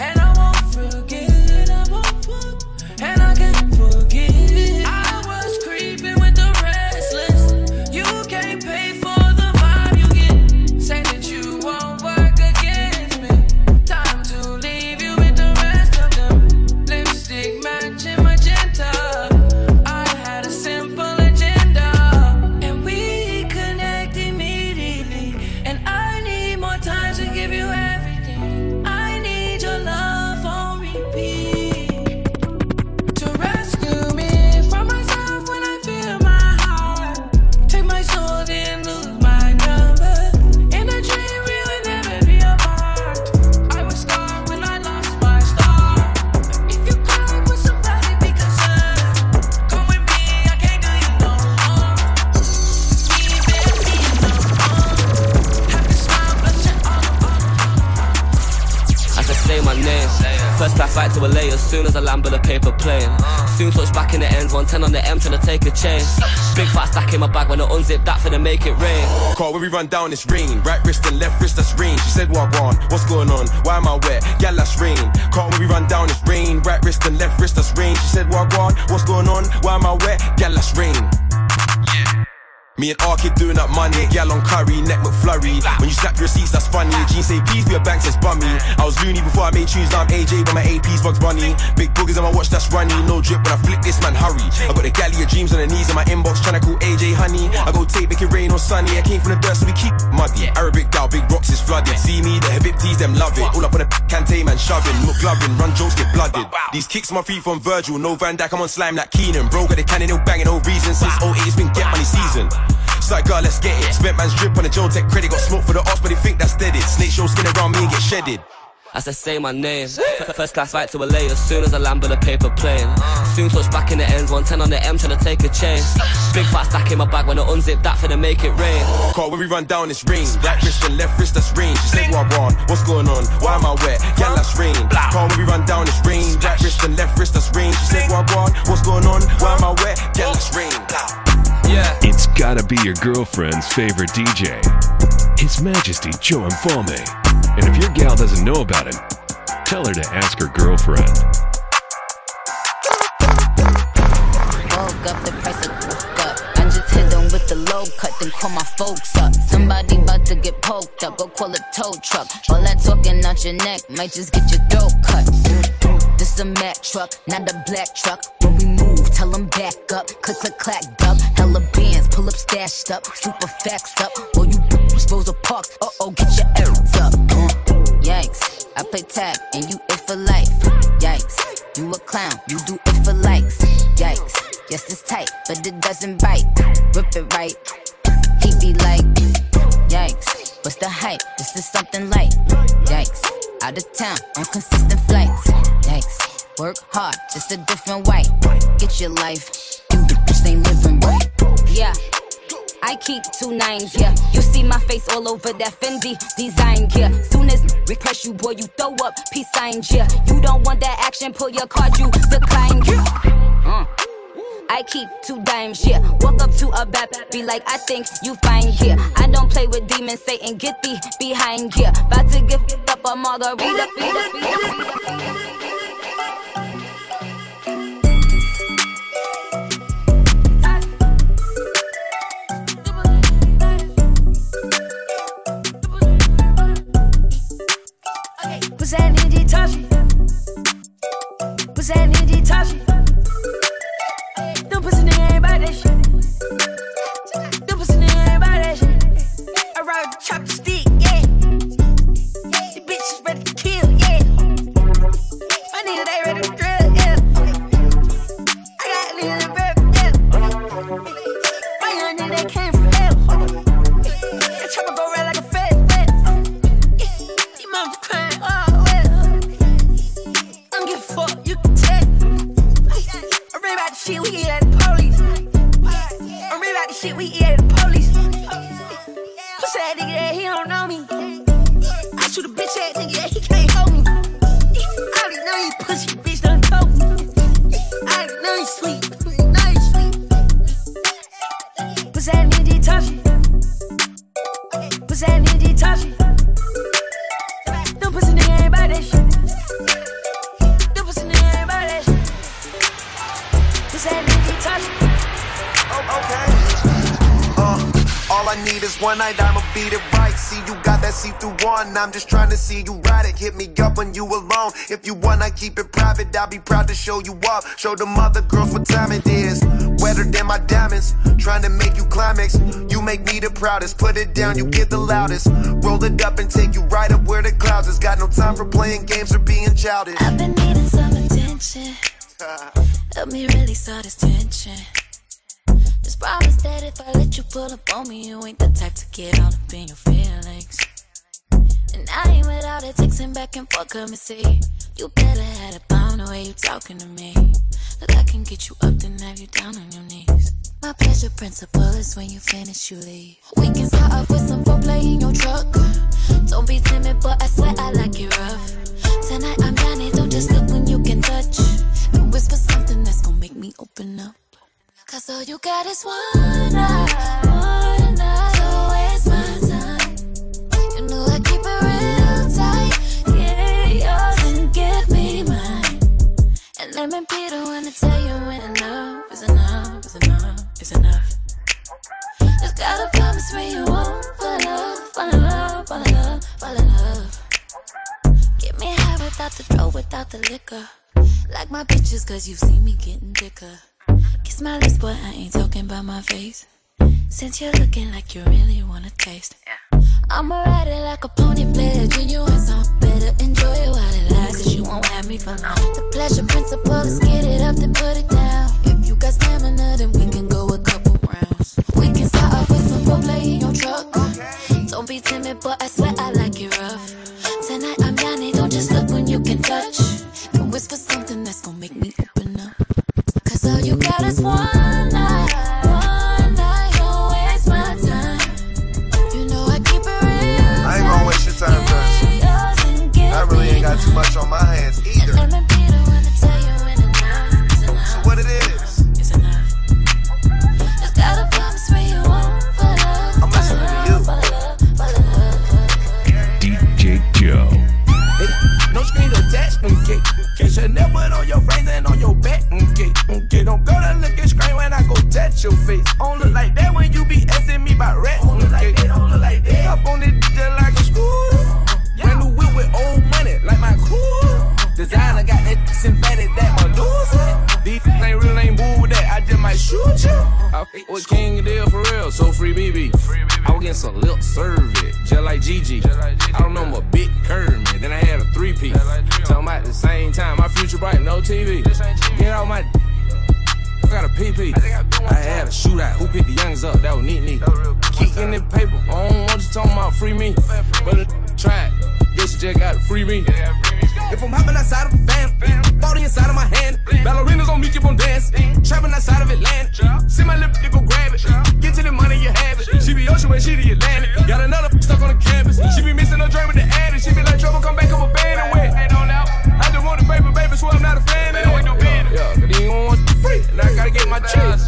And I won't forget. I won't forget. And I can't forget. I was creeping with the restless. You can't pay for the vibe you get. Say that you won't work against me. Time to leave you with the rest of them. Lipstick matching magenta. I had a simple agenda. And we connect immediately. And I need more time to give you everything. I need your love on repeat. To rescue me from myself when I feel my heart. Take my soul, then lose my number. In a dream, we will never be apart. I was scarred when I lost my star. If you cry with somebody, be concerned. Come with me, I can't do you no harm. Even me, no harm. Have to smile, blush, and all of I can say my name. First I fight to a lay, as soon as I land with a paper plane. Soon touch back in the ends, one ten on the M trying to take a change. Big fat stack in my bag when I unzip that finna make it rain. Call when we run down, it's rain. Right wrist and left wrist, that's rain. She said, Wagwan, what's going on? Why am I wet? Yeah, that's rain. Call when we run down, it's rain. Right wrist and left wrist, that's rain. She said, Wagwan, what's going on? Why am I wet? Yeah, that's rain. Me and R kid doing up money. Gal on curry, neck McFlurry. When you slap your seats, that's funny. Jeans say peas, be a bank says bummy. I was loony before I made tunes, now I'm A J, but my A P's Bugs Bunny. Big boogers on my watch, that's runny. No drip, when I flick this man, hurry. I got a galley of dreams on the knees in my inbox, tryna call A J honey. I go tape, make it rain or sunny. I came from the dirt, so we keep muddy. Arabic gal, big rocks is flooded. See me, the Habibtis, them love it. All up on a cante, man shoving. Look gloving, run jokes, get blooded. These kicks my feet from Virgil, no Van Dyke, I'm on slime like Keenan. Bro, got the cannon, no banging, no reason. Since oh eight, it's been get money season. So like, girl, let's get it. Spent man's drip on the Joe Tech credit. Got smoke for the ops, but they think that's dead it. Snake show skin around me and get shedded. As I say my name, first class right to L A as soon as I land with a paper plane. Soon touch back in the ends, one ten on the M, tryna take a chance. Big fat stack in my bag when I unzip that finna make it rain. Call when we run down it's rain, right wrist and left wrist that's rain. She said what I want, what's going on, why am I wet, yeah that's rain. Call when we run down it's rain, right wrist and left wrist that's rain. She said what I want, what's going on, why am I wet, yeah that's rain. Yeah. It's gotta be your girlfriend's favorite D J, His Majesty Joe Mfalme. And if your gal doesn't know about it, tell her to ask her girlfriend. Woke up, the price of woke up. I just hit them with the low cut, then call my folks up. Somebody about to get poked up, go call a tow truck. All that talking out your neck might just get your throat cut. This a Mack truck, not a black truck. When we move, tell them back up. Click, click, clack, dump. Hella bands, pull up, stashed up. Super facts up. All you Rosa Parks, uh-oh, get your errands up. Yikes, I play tag and you it for life. Yikes, you a clown, you do it for likes. Yikes, yes it's tight, but it doesn't bite. Rip it right, he be like. Yikes, what's the hype, this is something light. Yikes, out of town, on consistent flights. Yikes, work hard, just a different white. Get your life, you bitch ain't living right. Yeah, I keep two nines, yeah. You see my face all over that Fendi design, yeah. Soon as request you, boy, you throw up peace signs, yeah. You don't want that action, pull your card, you decline, yeah. Mm. I keep two dimes, yeah. Walk up to a bap, be like, I think you fine, yeah. I don't play with demons, Satan, get thee behind, yeah. About to give up a margarita, beat up, beat up. Was that Nidhi Tashi? Was that Nidhi Tashi? Them pussy nigga ain't about that shit. Them pussy nigga ain't about that shit. I ride with the chopstick, yeah. The bitch is ready to kill, yeah. My nigga, they ready to drill, yeah. I got niggas in rap, yeah. My young nigga, they came from hell. The chopper go red like a fat wet. These moms crying, oh. Shit we eat at the police. I'm real about the shit we eat at the police. Pussy that nigga that he don't know me. I shoot a bitch ass nigga that he can't hold me. I already know you pussy bitch done told me. I already know you sweet, know you sweet. Pussy that nigga touch you. Pussy that nigga touch you. Them pussy nigga ain't about that shit. All I need is one night, I'ma beat it right. See, you got that see-through one, I'm just trying to see you ride it. Hit me up when you alone. If you want, I keep it private. I'll be proud to show you up. Show them other girls what time it is. Wetter than my diamonds, trying to make you climax. You make me the proudest. Put it down, you get the loudest. Roll it up and take you right up where the clouds is. Got no time for playing games or being childish. I've been needing some attention. Help me release all this tension. Just promise that if I let you pull up on me, you ain't the type to get all up in your feelings. And I ain't without it, texting back and forth, come and see. You better have a bomb the way you talking to me. Look, I can get you up then have you down on your knees. My pleasure principle is when you finish, you leave. We can start off with some foreplay in your truck. Don't be timid, but I swear I like it rough. Tonight I'm down and don't just look when you can touch. And whisper something that's gonna make me open up. Cause all you got is one night, one night. Don't waste my time. You know I keep it real tight. Get yours and give me mine. And let me be the one to tell you when enough is enough, is enough, is enough. Just out the door without the liquor. Like my bitches, cause you've seen me getting thicker. Kiss my lips, but I ain't talking about my face. Since you're looking like you really wanna taste, I'ma ride it like a pony player. Genuine song, better enjoy it while it lasts, cause you won't have me for long. The pleasure principle, let's get it up then put it down. If you got stamina, then we can go a couple rounds. We can start off with some foreplay in your truck. Don't be timid, but I swear I like it rough. Tonight I'm Yanni, don't just look when you can touch. And whisper something that's gonna make me open up, cause all you got is one night. I really ain't got too much on my hands either. So what it is? It's enough. Just gotta promise me you won't fall out. I'm listening to you. D J Joe. Hey, no screen attached, okay. Can't shut that butt on your face and on your back, okay. Okay, don't go to look at screen when I go touch your face. Don't look like that when you be asking me about rap, okay. Don't look like that, don't look like that. Up on it like a school. Brand new whip with old money, like my cool. Designer got that synthetic, that my loser. These ain't real, ain't boo with that, I just might shoot you. I f*** with King Deal for real, so free B B. I was getting some lip service, just like Gigi. I don't know, my big curve, man, then I had a three-piece. Talking about the same time, my future bright, no T V. Get out my d***, I got a P P. I had a shootout, who picked the youngest up, that was neat-neat. Keep in the paper, I don't want you talking about free me. But try it. This just gotta free me. Yeah, if I'm hopping outside of a fan, body inside of my hand, bam. Ballerinas on me keep on dancing. Trapping outside of Atlanta. Chow. See my lip, you go grab it. Chow. Get to the money, you have it. Chow. She be ocean when she the Atlantic. Chow. Got another stuck on the campus. Woo. She be missing her dream with the addict. She be like trouble, come back up a band and wet. I just want the baby, baby, so I'm not a fan. They don't no yeah, yeah, cause they don't want to free. And I gotta get my cheese. It's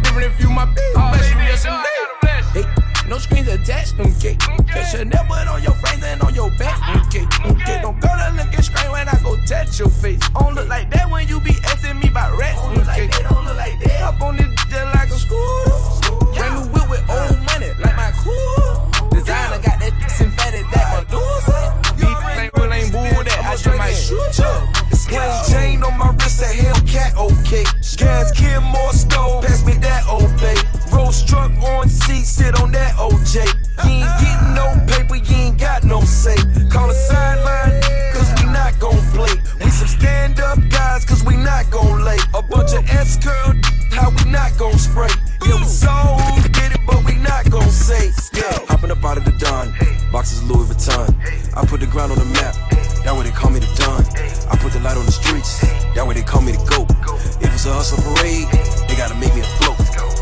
different if you my bitch. Oh, bless you, yes, indeed. No screens attached, okay. Catch your never on your face and on your back, okay. Okay, don't go to look at screen when I go touch your face. Don't look like that when you be asking me about rats, okay. Don't look like that, don't look like that. Up on it just like a school. Brand new whip with old money, like my cool. Designer got that synthetic, that my dudes. These ain't real, ain't bull that, I just might shoot you. It's glass chain on my wrist, a Hellcat, okay. Gas, kill more stove, pass me that old babe. Rose truck on seat, sit on that O J. You ain't getting no paper, you ain't got no say. Call the sideline, cause we not gon' play. We some stand-up guys, cause we not gon' lay. A bunch of S-curl, how we not gon' spray. Yeah, we saw who did it, but we not gon' say. Yeah, hopping up out of the Don, boxes Louis Vuitton. I put the ground on the map, that way they call me the Don. I put the light on the streets, that way they call me the GOAT. If it's a hustle parade, they gotta make me a float.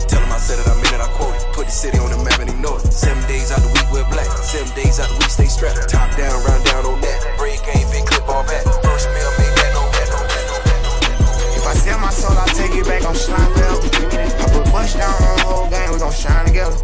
Tell them I said it, I mean it, I quote it. Put the city on the map and ignore it. Seven days out the week, we're black. Seven days out the week, stay strapped. Top down, round down on that. Break game, big clip, all back. First meal, make that, no that, no that, no that, no that, no that. If I sell my soul, I'll take it back on Schleinfeld. I put much down on the whole game, we gon' shine together.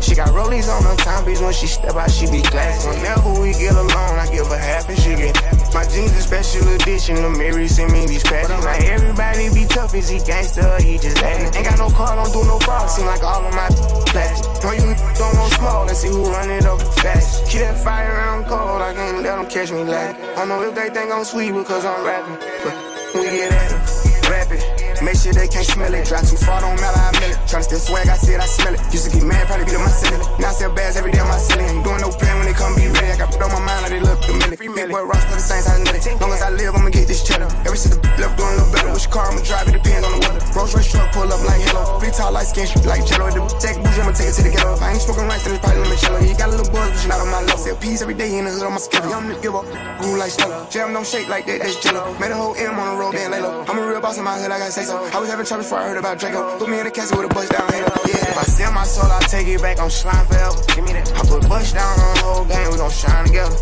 She got rollies on her time, bitch, when she step out, she be classy. Whenever we get alone, I give her half and she get half. My jeans a special edition, the mirror send me these patches. Like everybody be tough, is he gangsta, he just actin'. Ain't got no car, don't do no fraud, seem like all of my plastic. Throw you don't know small, let's see who run it up fast. Keep that fire around cold, I can't let them catch me lacking. I know if they think I'm sweet because I'm rapping, but we get at it, rap it. Make sure they can't smell it. Drive too far, don't matter, I mill it. Tryna steal swag, I see it, I smell it. Used to get mad, probably be to my ceiling. Now I sell bags every day on my ceiling. Ain't doing no plan when they come be ready. I got put on my mind like they love the minute. Free big boy rocks, the same size as long as I live, I'ma get this cheddar. Ever since the left doing a little better. Which car I'ma drive, it depends on the weather. Rolls Royce truck, pull up like Jello. Pretty tall, light skin, shoot like Jello. The jack bougie, I'ma take it to the ghetto. If I ain't smoking right, then it's probably lemon cello. He got a little buzz, but you not on my low. Sell peas every day in the hood on my schedule. Young nigga give up, grew like Stella. Jam don't shake like that, that's Jello. Made a whole M on the road, then lay low. I'm a real boss in my hood, I gotta say. I was having trouble before I heard about Draco. Put me in a castle with a bust down here. Yeah. If I sell my soul, I'll take it back on slime forever. Give me that. I put bust down on the whole game, we gon' shine together.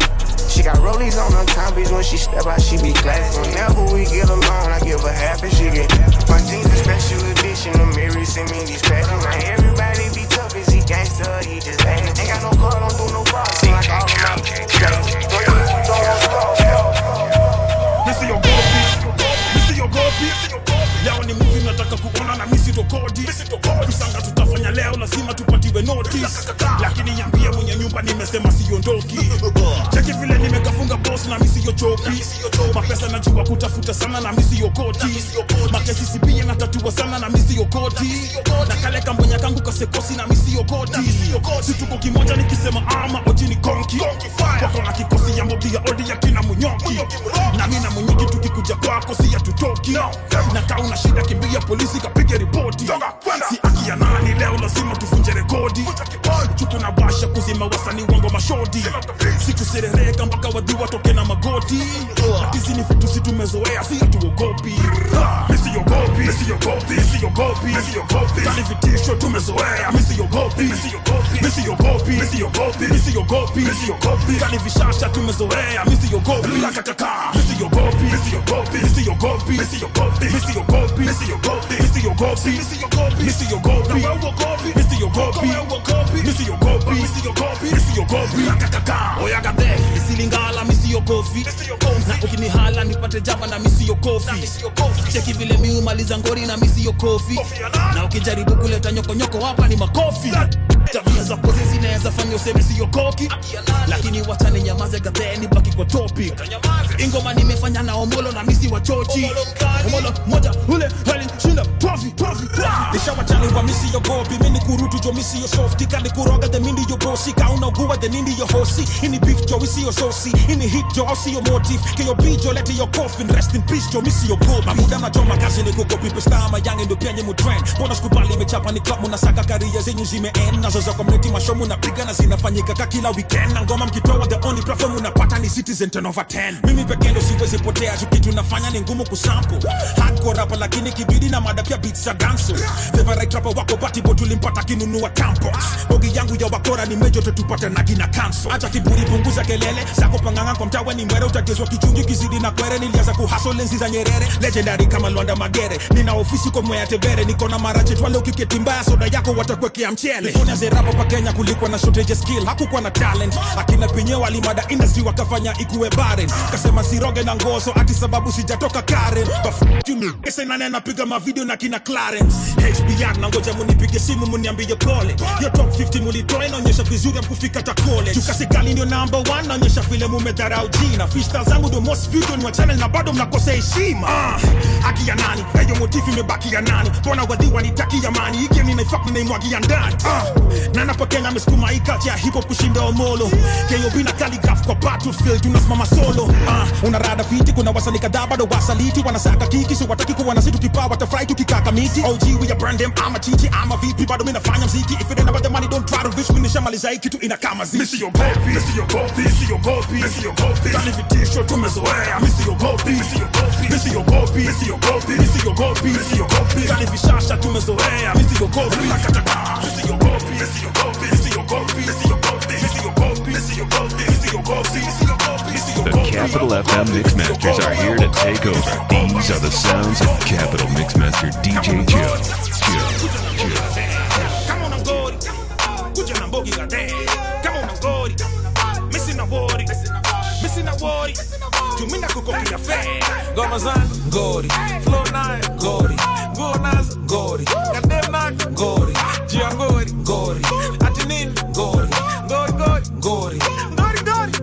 She got rollies on her time, bitch, when she step out, she be classy. Whenever we get alone, I give her half and she get half. My jeans are special edition, the mirror send me these patches. Like everybody be tough, is he gangsta, he just ain't. Ain't got no car, don't do no problem. Seem like all of my bitches got a missy your gold piece, missy your gold piece. Leo ni movie nataka kuona na misi tokodi. Kusanga tutafanya leo lazima tupatiwe notice. Lakini yambia mwenye nyumba nimesema siyo ndoki. Cheki vile nimekafunga boss na misi yo uchopi. Mapesa najua kutafuta sana na misi yokoti. Makesisi pia natatuwa sana na misi yokoti. Na kale kambonya kangu kasekosi na misi yokoti. Situko kimoja nikisema ama oji ni konki. Wako na kikosi ya mbogi ya odi ya kina munyoki. Na mina munyoki tukikuja kwako siya tutoki. Na kauna shida kimbia polisi kapige ripoti. Si aki ya nani leo lazima tufunje rekodi. Chuku na basha kuzima wasani wango mashodi. Siku serereka mbaka wadiwa toke na magoti. Matizi ni fitu situ mezoea siya tuogopi. Misi yogopi, misi yogopi, misi yogopi, misi yogopi. Kani vitisho tumezoea, misi yogopi, misi yogopi, misi yogopi, misi yogopi, misi yogopi, misi yogopi. Kani vishasha tumezoea, misi yogopi, lakakaka. Misi yogopi, misi yogopi, misi yogopi, misi yogopi, misi yogopi, misi yogopi, misi yogopi, misi yogopi, misi yogopi, misi yogopi, misi yogopi, misi yogopi, misi yogopi, lakakaka. Oyagade, misi lingala, misi yogopi. Na ukinihala nipate java na misi yokofi. Cheki vile miu maliza ngori na misi yokofi. Na ukijaribu kuleta nyoko nyoko hapa ni makofi. Tabia za pose zinaweza fanya useme siyokoki. Lakini wacha ninyamaze gathe nibaki kwa topic. Ingoma nimefanya na Omolo na misi wachochi. Omolo moja ule hali shinda profi profi profi. Nisha wachani wa misi yokopi. Mini kurutu jo misi yo softi. Kali kuroga de mindi yo bosi. Kauna uguwa de nindi yo hosi. Ini beef jo isi yo sosi. Ini hit jo osi yo motif. Keyo bijo lete yo coffin. Rest in peace jo misi yo kopi. Mamuda na jo makazi ni kukopi. Pesta ama yangi ndo pianye mutrend. Bona skubali mechapa ni club. Munasaka kariya zenyu zime end. Nazo za community masho munapiga na zinafanyika kakila weekend. Na ngoma mkitoa the only platform unapata ni Citizen ten over ten. Mimi pekendo siwezi potea. Jukitu nafanya ni ngumu kusample. Hardcore rapper lakini kibidi na mada pia beats za ganso. Favorite rapper wako bati bo tulimpata kinunua tampons. Bogi yangu ya wakora ni mejo tutupata na gina cancel. Acha kiburi punguza kelele. Sako panganga kwa mtawa ni mwere. Utagezwa kichungi kizidi na kwere. Niliaza kuhaso lenzi za nyerere. Legendary kama Luanda Magere. Nina ofisi kwa mwea tebere. Nikona marachet wale ukiketi mbaya. Soda yako watakwekea mchele. Ze rapa pa Kenya kulikuwa na shortage skill. Hakukuwa na talent. Akina pinyewa walimada industry wakafanya ikuwe barren. Kasema siroge na ngoso ati sababu sijatoka Karen. But f*** you know kese nane napiga mavideo na kina Clarence H B R na ngoja munipige simu muniambie pole. Yo top fifty mulitoa inaonyesha vizuri ya mkufika ta college. Chukasi Cali ndio number one. Naonyesha vile mumedharau jina. Freestyle zangu do most video ni wa channel na bado mnakose heshima. uh, Aki ya nani? Eyo motifi mebaki ya nani? Bona wadhiwa nitaki ya mani. Ike ninaifuck ninaimwagi ya ndani. uh, Nana pa Kenya miskuma ikatia hip hop kushinda Omolo. K O B na calligraph kwa battlefield tunasimama solo. uh, Unarada fiti kuna wasali kadhaa bado wasaliti. Wanasaka kiki so wataki kuwa na situ kipawa watafry tukikaka miti. O G we ya brand them ama chichi ama V P bado mimi nafanya mziki. If it ain't about the money don't try to reach me. Nishamaliza hiki tu inakama ziki. Misi yogopi, misi yogopi, misi yogopi, misi yogopi. Kani vitisho tumezoea. Misi yogopi, misi yogopi, misi yogopi, misi yogopi, misi yogopi, misi yogopi. Kani vishasha tumezoea. Misi yogopi, lakataka, misi yogopi. Missy your gold, missy your gold, missy your gold, missy your gold, missy your gold, missy your gold, missy your gold, missy your gold. The Capital F M Mixmasters are here to take over. These are the sounds of Capital Mixmaster D J Joe. Come on, I'm gory. Kuja na mbogi gade. Come on, I'm gory. Missing a worry, missing a worry. Tumina kukopi ya fe. Gomazan gory, flow nine gory, gonas gory, kadem na gory. Gori, gori, atinin, gori, gori, gori, gori,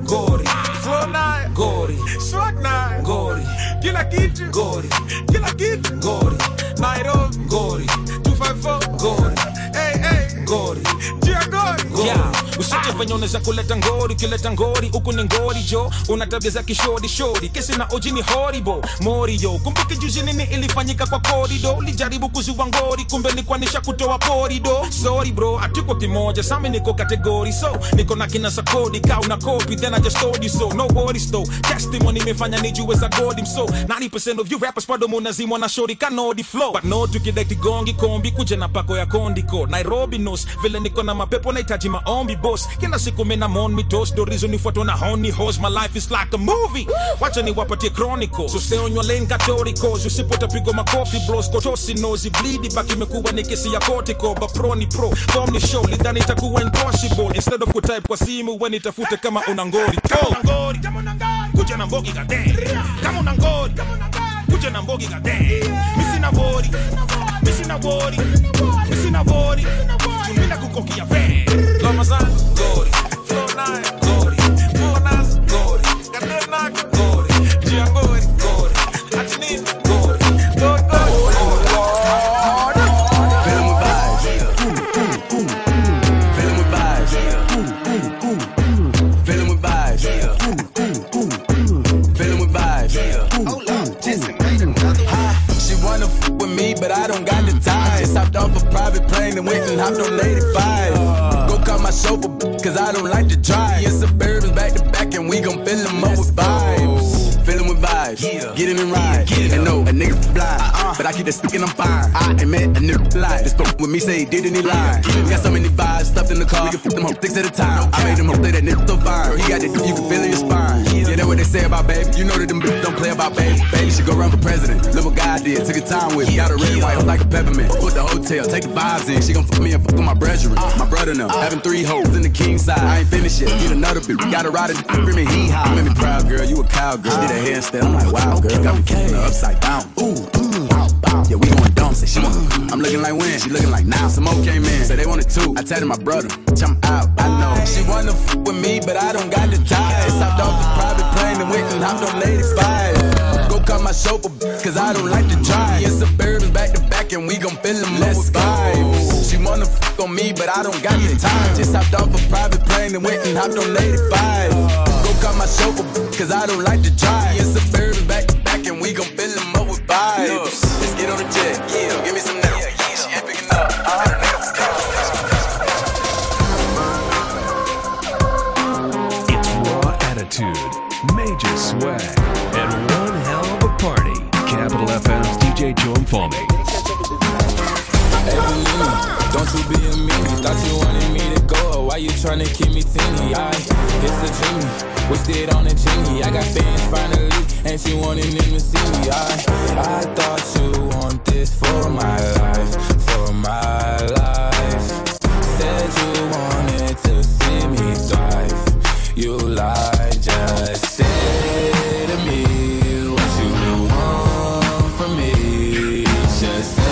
gori, gori, slow night, gori, short night, gori, kill a kid, gori, kill a kid, gori, Nairo, gori, two five four, gori, hey, hey, gori, Gia gori, gori. Yeah. Usote vanyone za kuleta ngori, kuleta ngori, uku ni ngori jo. Unatabia za kishori shori, kesi na oji ni horrible, mori yo. Kumbuki juzi nini ilifanyika kwa korido. Lijaribu kuzuwa ngori, kumbe ni kwanisha kutoa porido. Sorry bro, atuko kimoja, sami niko kategori. So, niko na kina sakodi, kau na kopi, then I just told you so. No worries though, testimony mefanya nijuwe za gold mso. ninety percent of you rappers pado muna zimo na shori kanodi flow. But no, tukidekti gongi kombi, kuja na pako ya kondiko. Nairobi knows, vile niko na mapepo na itaji maombi. Kina siku mena mon mi toast. Do reason nifuatwa na honey host. My life is like a movie. Wacha ni wapatie chronicles. So se onyo lane categoricals. Usipota pigo makofi bros. Kotosi nozi bleedi. Baki mekuwa ni kesi ya kotiko. Ba pro ni pro. Form ni show. Lidani itakuwa impossible. Instead of kutype kwa simu. Weni tafute kama unangori. Kama unangori. Kuja na mbogi gade. Kama unangori. Kuja na mbogi gade. Misi na wori. Misi na wori. Misi na wori. Tumina kukoki ya vee. Gomazan, gori, flow nine, gori, monas, gori, kadena, gori, Queen and went and hopped on Lady five. Go call my chauffeur, cause I don't like to drive. It's a Suburbans back to back and we gon' fill them up with vibes. Fill them with vibes, yeah. Get in and ride. Yeah, yeah. And no, a nigga fly, uh-uh. But I keep that stick and I'm fine. I ain't met a nigga fly. This fuck with me say he did and he lied. Yeah. Got so many vibes stuffed in the car, we can fuck them hoes six at a time. I made them hoes say that nigga so fine. He got that dick you can feel in your spine. Yeah, yeah, that's what they say about baby. You know that them bitches don't play about baby. Baby should go run for president. Look what God did, took your time with me. Got a red white like a peppermint. Put the hotel, take the vibes in. She gon' fuck me and fuck with my brethren. Uh, my brother now, uh, having three hoes in the king side. I ain't finished yet, get another bitch. Got a rider, screaming hee haw. You made me proud, girl. You a cowgirl. Uh, Did a handstand, I'm like, wow, girl. Got me kicking her upside down. Ooh, ooh, wow, wow. Yeah, we gon' dump. Say she want. I'm looking like when? She looking like now. Some more came in, say they wanted two. I tell them my brother, jump out. I know she wanna fuck with me, but I don't got the time. Stopped off the private plane and went and hopped on Lady Five. Go call my chauffeur, cause I don't like to drive. It's Suburbans back to back and we gon' fill them up with vibes. She wanna fuck on me, but I don't got the time. Just hopped off a private plane and went and hopped on Lady five. Go call my chauffeur, cause I don't like to drive. It's Suburbans back to back and we gon' fill them up with vibes. Look, let's get on the jet, yeah, give me some now. Yeah, yeah, she ain't picking up, I don't know. It's raw attitude, major swag, and one hell of a party. Capital F M's D J Joe Mfalme. Don't you be a meanie, thought you wanted me to go. Why you tryna keep me teeny? I, it's a dreamy, wished it on a genie. I got fans finally, and she wanted them to see me. I, I thought you want this for my life, for my life. Said you wanted to see me thrive, you lied, just say to me what you want from me, just say.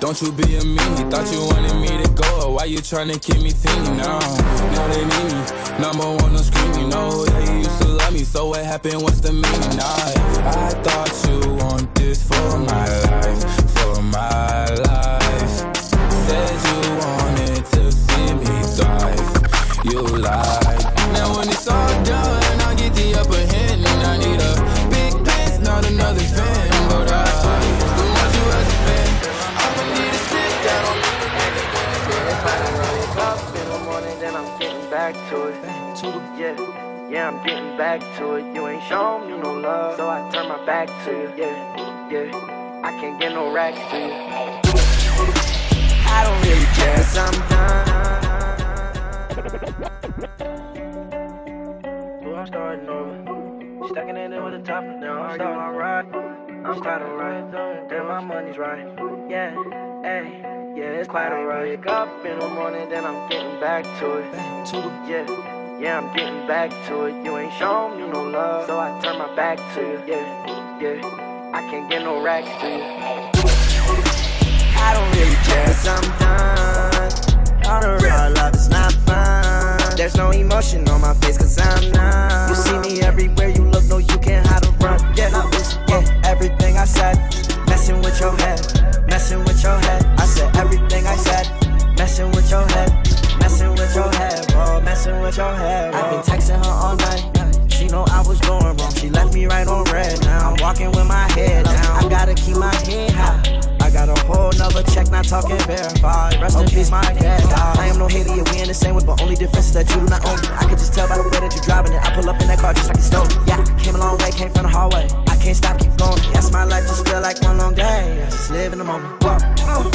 Don't you be a meanie, thought you wanted me to go. Why you tryna keep me thinking? No, now they need me, number one on screen. You know that you used to love me, so what happened, what's the meaning? I, I thought you want this for my life, for my life. Said you wanted to see me thrive, you lied. Now when it's all done, I get the upper hand. And I need a big pants, not another fan. But I still want you as a fan. Back to it, back to it, yeah, yeah, I'm getting back to it. You ain't shown me no love, so I turn my back to you, yeah, yeah. I can't get no racks to you. I don't really care, 'cause I'm done. Ooh, I'm starting over, stacking it in with the top. Now I'm starting alright, I'm starting right, then my money's right, yeah, hey. Yeah, it's quite alright. Wake up in the morning, then I'm getting back to it. Back to it. Yeah, yeah, I'm getting back to it. You ain't shown me no love, so I turn my back to you. Yeah, yeah, I can't get no racks to you. I don't really care, 'cause I'm done. All the raw love is not fun. There's no emotion on my face, 'cause I'm numb. You see me everywhere you look, no, you can't hide or run. Yeah, I wish, yeah, everything I said. Messing with your head. Messing with your head, I said everything I said. Messing with your head, messing with your head, bro. Messing with your head, bro. I've been texting her all night. She know I was going wrong. She left me right on red. Now I'm walking with my head down. I gotta keep my head high. I got a whole nother check, not talking verified. Rest in peace, my dad. I am no hater, yeah, we in the same way, but only difference is that you do not own me. I can just tell by the way that you driving it. I pull up in that car just like it's stolen. Yeah, came a long way, came from the hallway. I can't stop, keep going. That's my life, just feel like one long day. I just live in the moment. Ooh,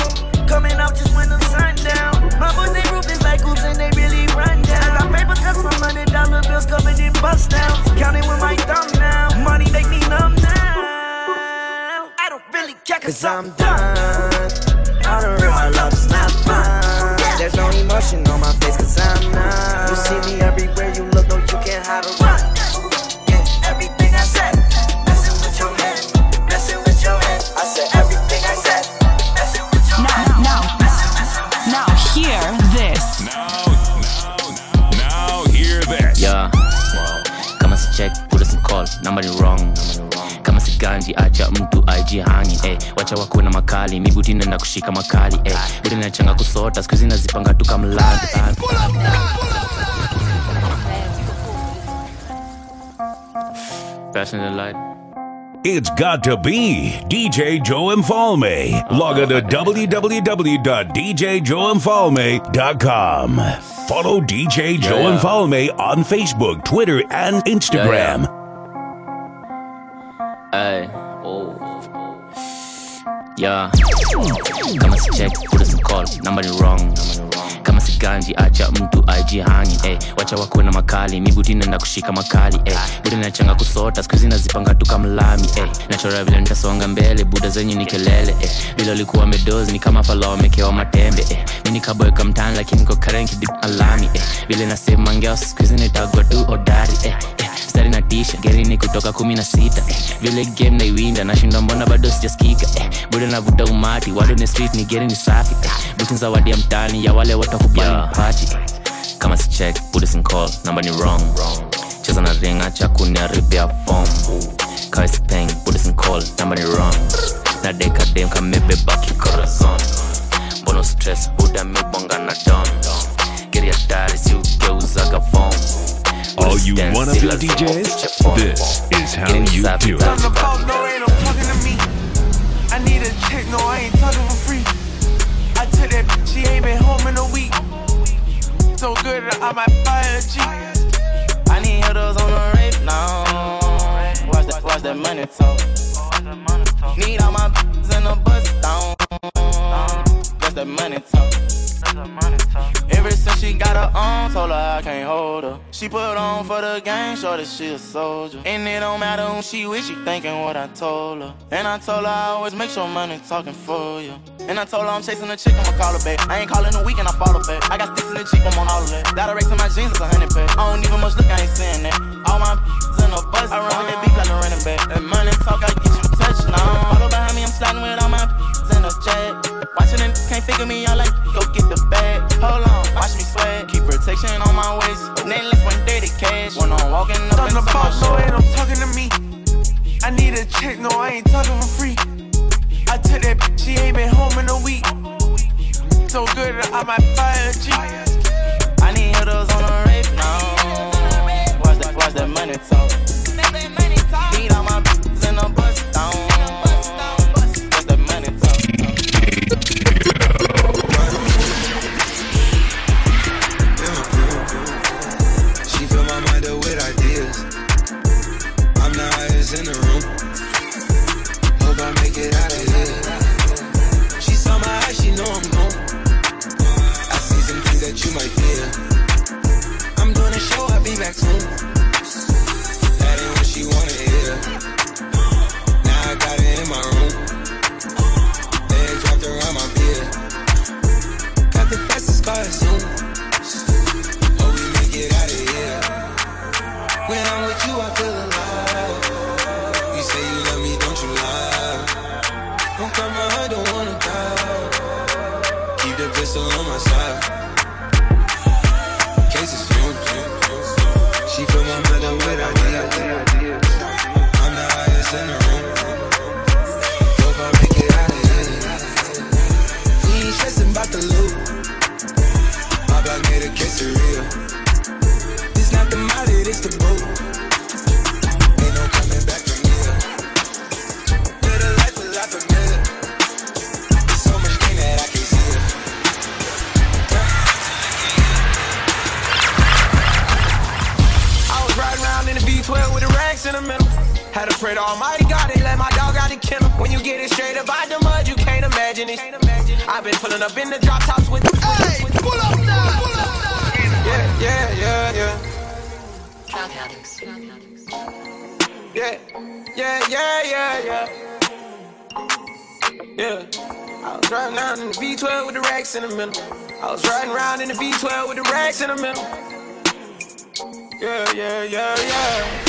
coming out just when the sun down. My boys, they roof is like oops and they really run down. I got paper cuts from hundred dollar bills covered in bust downs. Counting with my thumb now. Money make me numb now. Cause I'm done. All the real love's not fun. There's no emotion on my face, 'cause I'm numb. You see me everywhere you look, no, you can't hide or run. Yeah, everything I said, messing with your head, messing with your head. I said everything I said, messing with your now, head. Now, now, now hear this. Now, now, now hear this. Yeah, wow. Kama si check, put us in call. Nobody wrong. Ganji acha mtu ajihani eh. Wacha wako na makali, miguti nenda kushika makali eh. Budi na changa kusota, sikuzi na zipanga tuka mlando. Passion and light. It's got to be D J Joe Mfalme. Log on to w w w dot d j joe mfalme dot com. Follow D J Joe yeah. Mfalme on Facebook, Twitter, and Instagram. Hey, yeah, yeah. oh, yeah. Kama si check, put us a call. Nobody wrong. Kama si ganji, acha mtu aji hangi. Eh, wacha wako na makali, mibuti nenda kushika makali. Eh, buda na changa kusota, sikuzi na zipanga tuka mlami. Eh, nachora vile nitasonga mbele, buda zenyu ni kelele. Eh, vile ulikuwa medozi, ni kama falao mekewa matembe. Eh, mini kaboeka mtani, lakini niko karenki dip alami. Eh, vile nasema ngeo, sikuzi nitagwa tu odari. Eh, eh, stari na tisha, geri ni kutoka kumi na sita. Eh, vile game na iwinda, na shinda mbona bado sijaskika. Eh, buda na vuda umati, wadu ni street ni geri ni safi. Eh, buti nzawadi ya mtani, ya wale wata yeah. Kama si check, put us in call, number ni wrong. Cheza na ring, acha kuniharibia form. Kama si peng, put us in call, number ni wrong. Na deka dem kamebeba kikorazon. Bono stress, buda mebonga na don. Geri hatari, si ukeuzaga form. All you wanna be D Js, this is how you do it. No, ain't no talking to me. I need a check, no, I ain't talking for free. I took that bitch, she ain't been home in a week. So good that I might buy a Jeep. I need hitters on the rape now. Watch that, watch that money talk. Need all my bitches in a bus down. That's that money talk. Ever since she got her own, told her I can't hold her. She put on for the game, shorty she a soldier. And it don't matter who she with, she thinking what I told her. And I told her I always make sure money talking for you. And I told her I'm chasing a chick, I'ma call her back. I ain't calling a week and I follow back. I got sticks in the cheek, I'm on all of that. Direct in my jeans, it's a hundred pack. I don't even much look, I ain't saying that. All my b****s in a bus, I run with that beat like a running back. That money talk, I get you touched, no. Follow behind me, I'm sliding with all my b****s in a jet. Watching them can't figure me out like, go get the bag. Hold on, watch me sweat, keep protection on my waist. Nameless when they the cash, when I'm walking up in some shit. No, ain't no talking to me. I need a check, no, I ain't talking for free. I took that bitch, she ain't been home in a week. So good that I might buy a Jeep. I need hitters on a rape now. Watch that, watch that money talk. Beat all my bitches in a bus down. Watch that money talk. She fill my mind up with ideas. I'm the highest in the room. Hope I make it out of here. She saw my eyes, she know I'm gone. I see some things that you might fear. I'm doing a show, I'll be back soon. That ain't what she wanted here. Now I got it in my room. Legs wrapped around my beard. Got the fastest car soon. Hope we make it out of here. When I'm with you, I feel alive. You say you love me, don't you lie. Don't cry my heart, don't wanna die. Keep the pistol on my side. Cases fumes. She fill my mind up with ideas. I'm the highest in the room. Hope I make it out of here. We ain't stressing about the loot. My block made a quesadilla. It's not the molly, it's the boot. Ain't no coming back from here. Better life is life for me. twelve with the racks in the middle. Had to pray to Almighty God and let my dog out the kennel. When you get it straight up out the mud, you can't imagine it. I've been pulling up in the drop tops with the hey, with, pull up now, pull up now. Yeah, yeah, yeah, yeah. Yeah, yeah, yeah, yeah, yeah. Yeah, I was driving around in the V twelve with the racks in the middle. I was riding around in the V twelve with the racks in the middle. Yeah, yeah, yeah, yeah.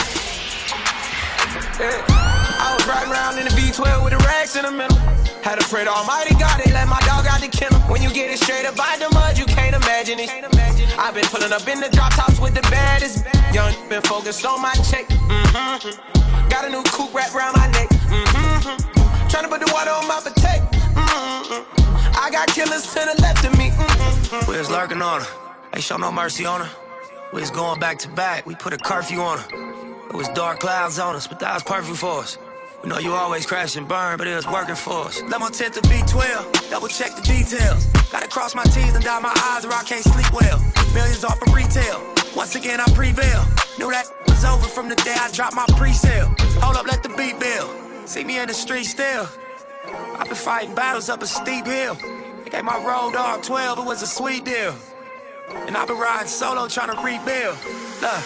Yeah. I was riding around in the V twelve with the racks in the middle. Had to pray to Almighty God and let my dog out the kennel. When you get it straight up out the mud, you can't imagine it. I've been pulling up in the drop tops with the baddest. Young been focused on my check. Mm-hmm. Got a new coupe wrapped around my neck. Mm-hmm. Trying to put the water on my potato. Mm-hmm. I got killers to the left of me. Mm-hmm. We're just lurking on her. Ain't show no mercy on her. We was going back to back, we put a curfew on her. It was dark clouds on us, but that was perfect for us. We know you always crash and burn, but it was working for us. Let my tenth to B twelve, double check the details. Gotta cross my T's and dot my I's or I can't sleep well. Millions off of retail, once again I prevail. Knew that was over from the day I dropped my pre-sale. Hold up, let the beat build, see me in the street still. I've been fighting battles up a steep hill. They gave my road dog twelve, it was a sweet deal. And I've been riding solo trying to rebuild. Look.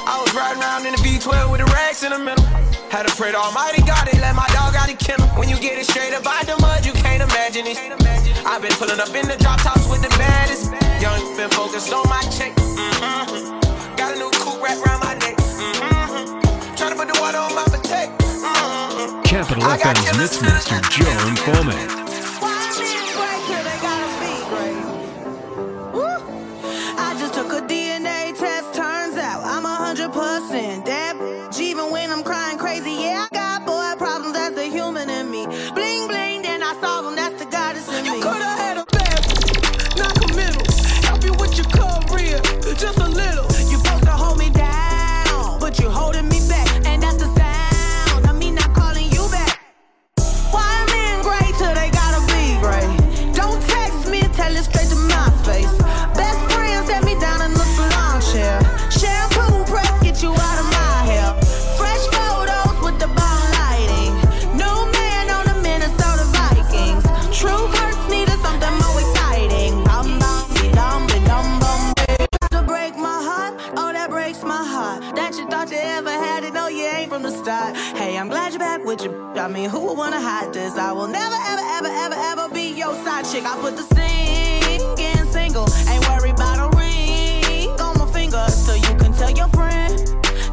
I was riding around in the V twelve with the racks in the middle. Had to pray to Almighty God and let my dog out of kennel. When you get it straight up out the mud, you can't imagine it. I've been pulling up in the drop tops with the baddest. Young been focused on my check. Mm-hmm. Got a new coupe wrapped around my neck. Mm-hmm. Trying to put the water on my potato. Mm-hmm. Capital F M's Mix Master Joe Mfalme. I mean, who would wanna hide this? I will never, ever, ever, ever, ever be your side chick. I put the singing single, ain't worried about a ring on my finger. So you can tell your friend,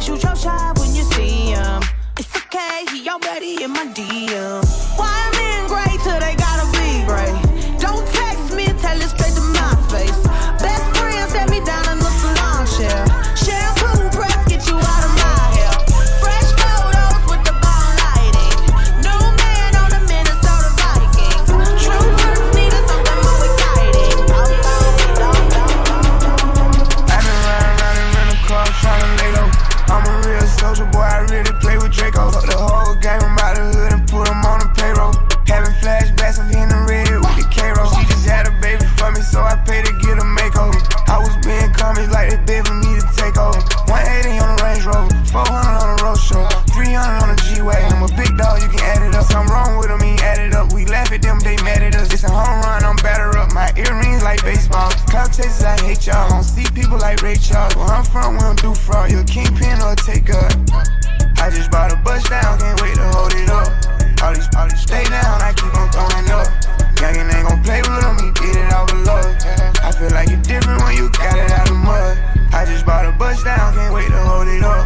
shoot your shot when you see him. It's okay, he already in my D M. Why men great till they gotta be great? Don't text me, tell it straight to my face. Best friend set me down in the salon chair. Shampoo press, get you out of my hair. Soldier boy, I really play with Draco. Fuck the whole game, I'm out the hood and put him on the payroll. Having flashbacks of hitting the red with the K-Roll. She just had a baby for me, so I paid to get a makeover. I was being commies like they begging me to take over. one eighty on the Range Rover, four hundred on the road show, three hundred on the G-Wagon. I'm a big dog, you can add it up. Something wrong with them, he add it up. We laugh at them, they mad at us. It's a home run, I'm batter up. My earrings like baseball. Cloud chasers, I hate y'all. Don't see people like Ray Charles. Where I'm from, we don't do fraud. You a kingpin or a taker. I just bought a bus down, can't wait to hold it up. All these parties stay down, I keep on throwing up. Youngin' ain't gon' play with him, he did it out of love. I feel like you're different when you got it out of mud. I just bought a bus down, can't wait to hold it up.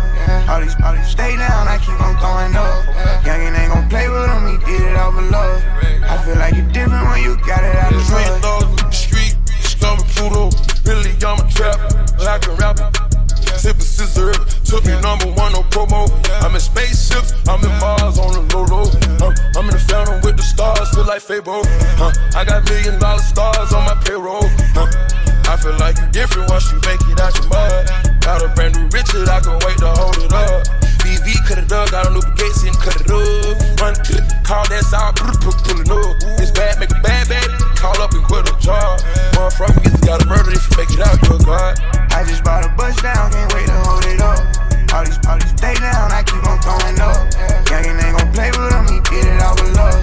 All these parties stay down, I keep on throwing up. Youngin' ain't gon' play with him, he did it out of love. I feel like you're different when you got it out of mud. Street, stomach, poodle, really I'm a trap, like a rapper. Sippin' scissor, took me number one, no promo. I'm in spaceships, I'm in Mars on the low-low. I'm, I'm in the fountain with the stars, feel like Fable. Huh, I got million dollar stars on my payroll. Huh, I feel like you're different once you make it out your mud. Got a brand new Richard, I can wait to hold it up. B B cut it up, got a new Gates and cut it up. Run, click, call that sound, pullin' up. This bad, make a bad, bad, call up and quit a job. Motherfucker, you gotta murder if you make it out, you're God. I just bought a bus down, can't wait to hold it up. All these parties stay down, I keep on throwing up. Youngin' ain't gon' play with him, he did it all with love.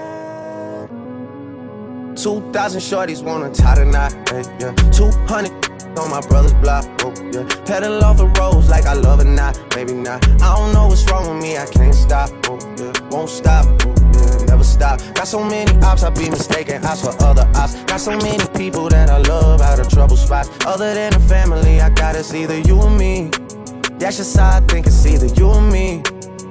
Two thousand shorties wanna tie the knot. Hey, yeah. Two hundred on my brother's block. Oh, yeah. Pedal off the roads like I love or not. Maybe not. I don't know what's wrong with me. I can't stop. Oh, yeah. Won't stop. Oh, yeah. Never stop. Got so many ops, I be mistaken ops for other ops. Got so many people that I love out of trouble spots. Other than the family, I got us either you or me. That's just how I think it's either you or me.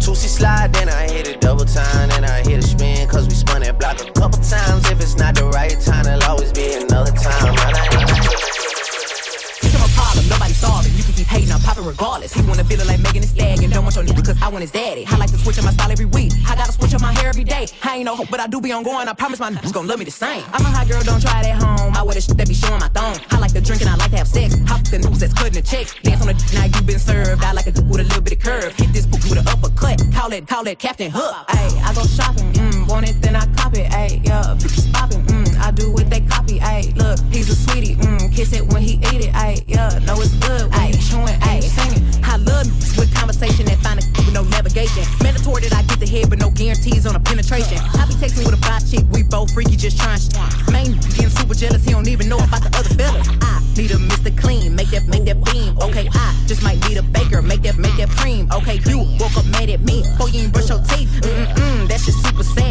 Two C slide, then I hit it double time. Then I hit a spin, cause we spun that block a couple times. If it's not the right time, there'll always be another time. It's my problem, nobody's solving. You can keep hating, I'm popping regardless. He wanna feel it like Megan Thee Stallion. Don't want your nigga, cause I want his daddy. I like to switch up my style every week. I gotta switch up my hair every day. I ain't no hope, but I do be ongoing. I promise my niggas gon' love me the same. I'm a hot girl, don't try it at home. I wear the shit that be showing my thong. I like to drink and I like to have sex. Hop the news that's cutting the checks. Dance on the d- night you been served. I like a d- with a little bit of curve. Hit this poop with an uppercut. Call it, call it Captain Hook. Ayy, I go shopping, mmm, want it, then I cop it, ayy, yeah, bitches poppin', mmm, I do what they copy, ayy, look, he's a sweetie, mmm, kiss it when he eat it, ayy, yeah, know it's good, ayy, chewin', ayy, singin'. I love with conversation that find a with no navigation. Mandatory that I get the head, but no guarantees on a penetration. I be texting with a five chick, we both freaky, just tryin' shit. Main getting super jealous, he don't even know about the other fellas. I need a Mister Clean, make that, make that beam, okay, I just might need a baker, make that, make that cream, okay, you woke up mad at me. Before you ain't brush your teeth, mm-mm, that shit super sad.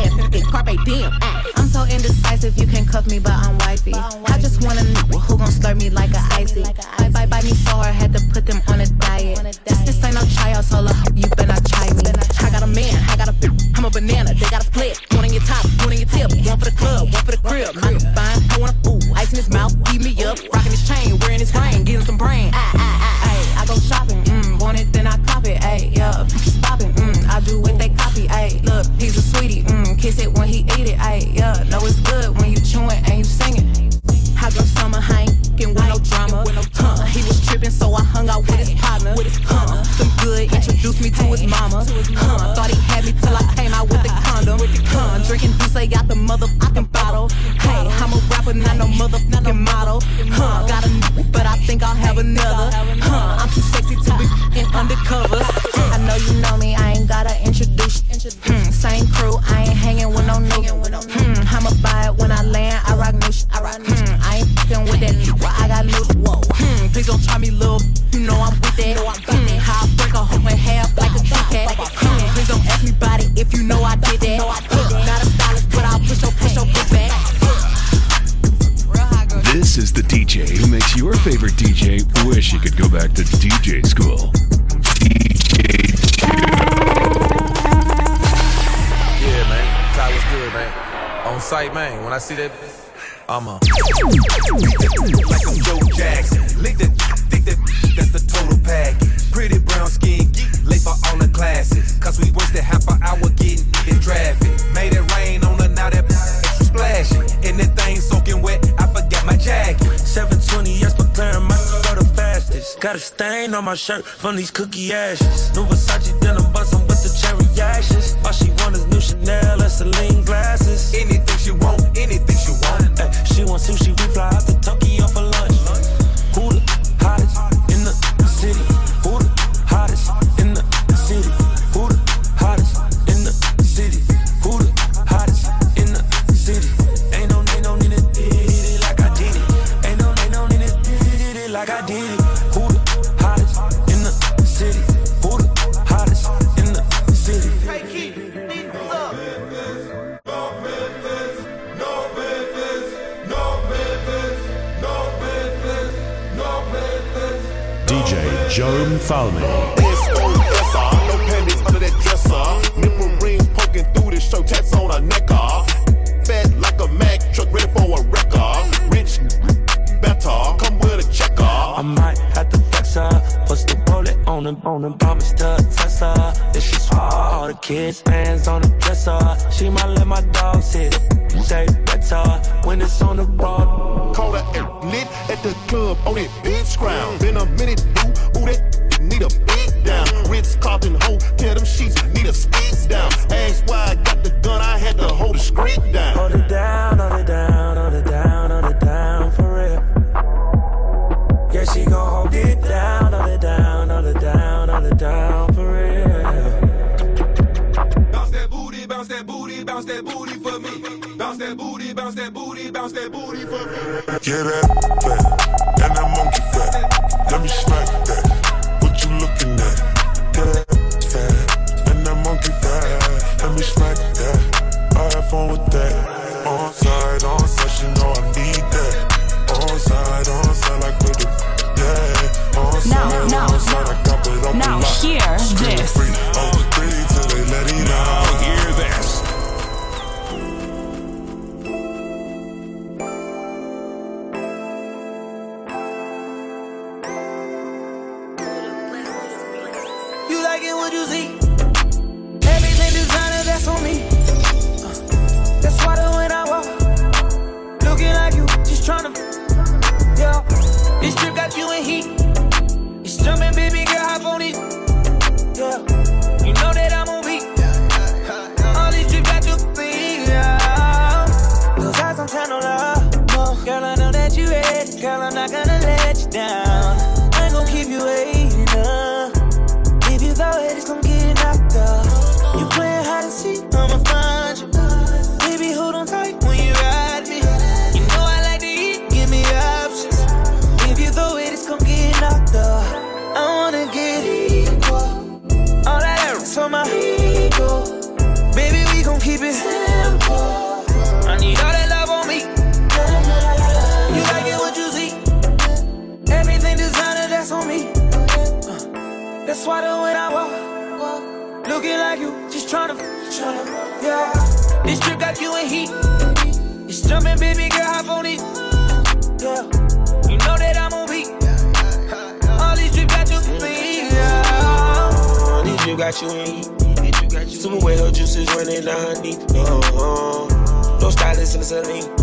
Carpe diem, act. I'm so indecisive, you can cuff me, but I'm wifey. I just wanna know who gon' slurp me like a icy. Bye bye bye me so hard, had to put them on a diet. This, this ain't no tryout, so look, you better try me. I got a man, I got a bitch, I'm a banana, they got a split. One on your top, one on your tip, one for the club, one for the crib. I'm fine, I wanna ooh, ice in his mouth, eat me up, rocking his chain, wearing his ring, getting some brain. I, I, I, I, I go shopping, mm, want it, then I cop it, ayy, yeah, stopping, mm. I do what they copy, ayy, look, he's a sweetie, mmm, kiss it when he eat it, ayy, yeah, know it's good when you chewin' and you singin'. I go summer, I ain't gettin' with no drama, huh, he was trippin', so I hung out with his partner, huh, some good, introduced me to his mama, huh, thought he had me till I came out with the condom, huh, drinkin' Duce out the motherfuckin' bottle, hey, I'm a rapper, not no motherfuckin' model, huh, got a n- but I think I'll have another, huh, I'm too sexy to be f***in' undercover, I know you know me, I ain't gotta introduce. Hmm, same crew, I ain't hanging with no new. Hmm, I'ma buy it when I land, I rock new. Hmm, I ain't f***ing with that new. I got new. Whoa. Hmm, please don't try me little. You know I'm with that. Hmm, how I break a hoe in half like a ticket. Hmm, please don't ask me about it if you know I did that. Look, not a stylist, but I'll push your push your foot back. This is the D J who makes your favorite D J wish he could go back to D J school. D J Yeah, man. Ty, what's good, man? On site, man. When I see that, I'm a like I'm Joe Jackson. Lick that, think that, that's the total package. Pretty brown skin, geek, late for all the classes. Cause we wasted half an hour getting in traffic. Made it rain on her, now that extra splashing. And that thing soaking wet, I forgot my jacket. seven twenty, yes, but clearing my throat the fastest. Got a stain on my shirt from these cookie ashes. New Versace denim bustin' with the cherry ashes. All she want is new Chanel and Celine glasses. Anything she want, anything she want. Ay, she want sushi, we fly out to Tokyo for lunch. Who the hottest in the city? Who the hottest in the city? Who the hottest in the city? Who the hottest in the Joe Mfalme. No panties under that dresser. Nipple rings poking through the shirt, tats on her neck. Fed like a Mack truck, ready for a wrecker. Rich, better, come with a checker. I might have to flex her, plus the bullet on him, on him. Promise to test her, if she's hot. All the kids' hands on the dresser. She might let my dog sit. Say better when it's on the road. Call her lit at the club on that beach ground. Been a minute, ooh, ooh, that need a beat down. Ritz, Compton, hoe, tell them sheets need a speed down. Ask why I got the gun, I had to hold the street down. Hold it down, hold it down, hold it down, hold it down, for real. Yeah, she gon' hold it down, hold it down, hold it down, hold it down, for real. Bounce that booty, bounce that booty, bounce that booty for me. Bounce that booty, bounce that booty, bounce that booty for me. Yeah, that fat, and that monkey fat. Let me smack that. What you looking at? Yeah, that fat, and that monkey fat. Let me smack that. I have fun with that. On side, on side, she know I need that. On side, on side, like with the yeah. On side, no, on side, no. I cop it up. Now hear this. Free, oh, free till they let it out. Now hear this. What you see? Everything designer, that's on me. Uh, that's why when I walk, looking like you, just tryna. Yeah, this trip got you in heat. It's jumping, baby girl, hop on it. Yeah, you know that I'm on beat. All these trips got you beat. Yeah, those eyes I'm trying to love. Oh, girl, I know that you ready. Girl, I'm not gonna let you down. I ain't gonna keep you waiting. Uh. Head is gonna get knocked up. You playing hide and seek, I'ma find you. Baby, hold on tight when you ride me. You know I like to eat, give me options. If you go it, it's gonna get knocked up. I wanna get equal. All that arrows on my ego. Baby, we gon' keep it simple. I need all that love on me. You like it, what you see? Everything designer, that's on me. That's why when I walk, looking like you, just tryna, tryna, yeah. This trip got you in heat. It's jumping, baby girl, hop on it. Yeah, you know that I'm on beat. All these trips got you in yeah. These trips got you in heat. Super way her juices running down her knee. No, no stylist in the saline.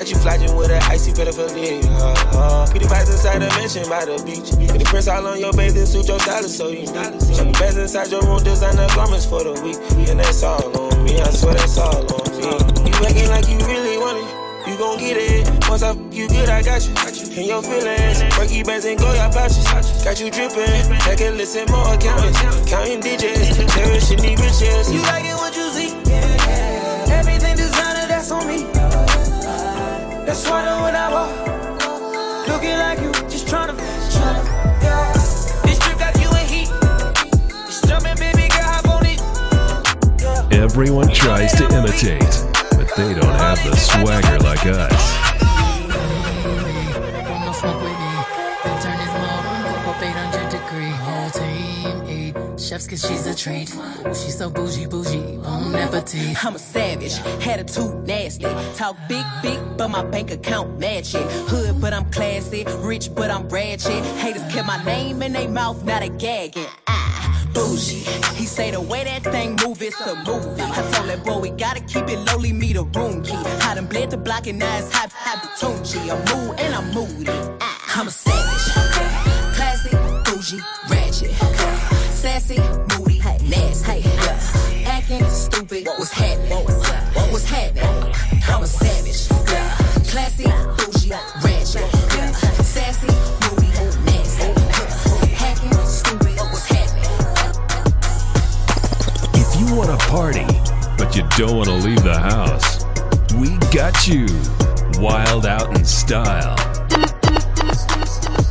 That you flyin' with an icy pedophilia. Uh, uh. Pretty vibes inside a mansion by the beach. Pretty prints all on your bathing suit, your stylist, so you need. Some beds inside your room, designer garments for the week. And that's all on me, I swear that's all on me. You acting like you really want it, you gon' get it. Once I f*** you good, I got you. In your feelings, Birkin, Benz, and go your pouches. Got you drippin', take a listen more accountants. Counting digits, cherish and need riches. You like it, what you see? Everything designer, that's on me. That's why when I walk, looking like you, just tryna, tryna, yeah. This trip got you in heat. It's jumping, baby girl, hop on it. Everyone tries to imitate, but they don't have the swagger like us. I'ma smoke with me, I'll turn this mom up eight hundred degree. Whole team eat chefs 'cause she's a treat. Ooh, she's so bougie, bougie. I'm a savage, had a tooth nasty. Talk big, big, but my bank account match it. Hood, but I'm classy. Rich, but I'm ratchet. Haters kept my name in their mouth, not a gagging. Ah, bougie. He say the way that thing move, it's a movie. I told that boy, we gotta keep it low, leave me the room key. I done bled the block and now it's hot, hot to Tunchi. I'm mood and I'm moody. Ah, I'm a savage. Okay. Classy, bougie, ratchet. Okay. Sassy, moody, hey, nasty. Hey, yeah. Stupid, what was happening? What was happening? I'm a savage, yeah. Classy, bougie, ratchet, yeah. Sassy, moody, nasty, yeah. Hacking, stupid, what was happening? If you want to party, but you don't want to leave the house, we got you. Wild out in style.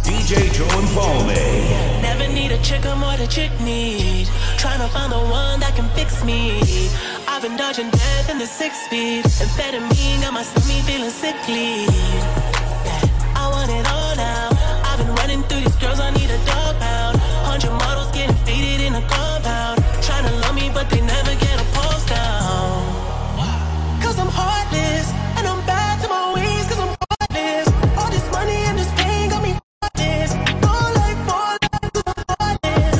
D J Joe Mfalme. Never need a chick, I'm what a chick need. Tryna find the one that can fix me. I've been dodging death in the six feet. Amphetamine got my stomach feeling sickly. I want it all now. I've been running through these girls, I need a dog pound. Hundred models getting faded in a compound. Trying to love me, but they never get a pulse down. Cause I'm heartless, and I'm bad to my ways, cause I'm heartless. All this money and this pain got me heartless. All life, all life, cause I'm heartless.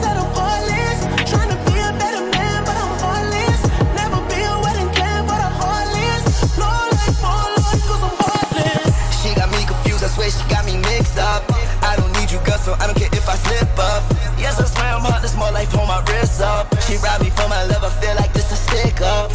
Said I'm heartless, trying to be a better man, but I'm heartless. Never be a wedding plan, but I'm heartless. All life, all life, cause I'm heartless. She got me confused, I swear she got me mixed up. I don't need you, girl, so I don't care if I slip up. Yes, I swear I'm heartless, more life on my wrist up. She robbed me for my love, I feel like this is stick up.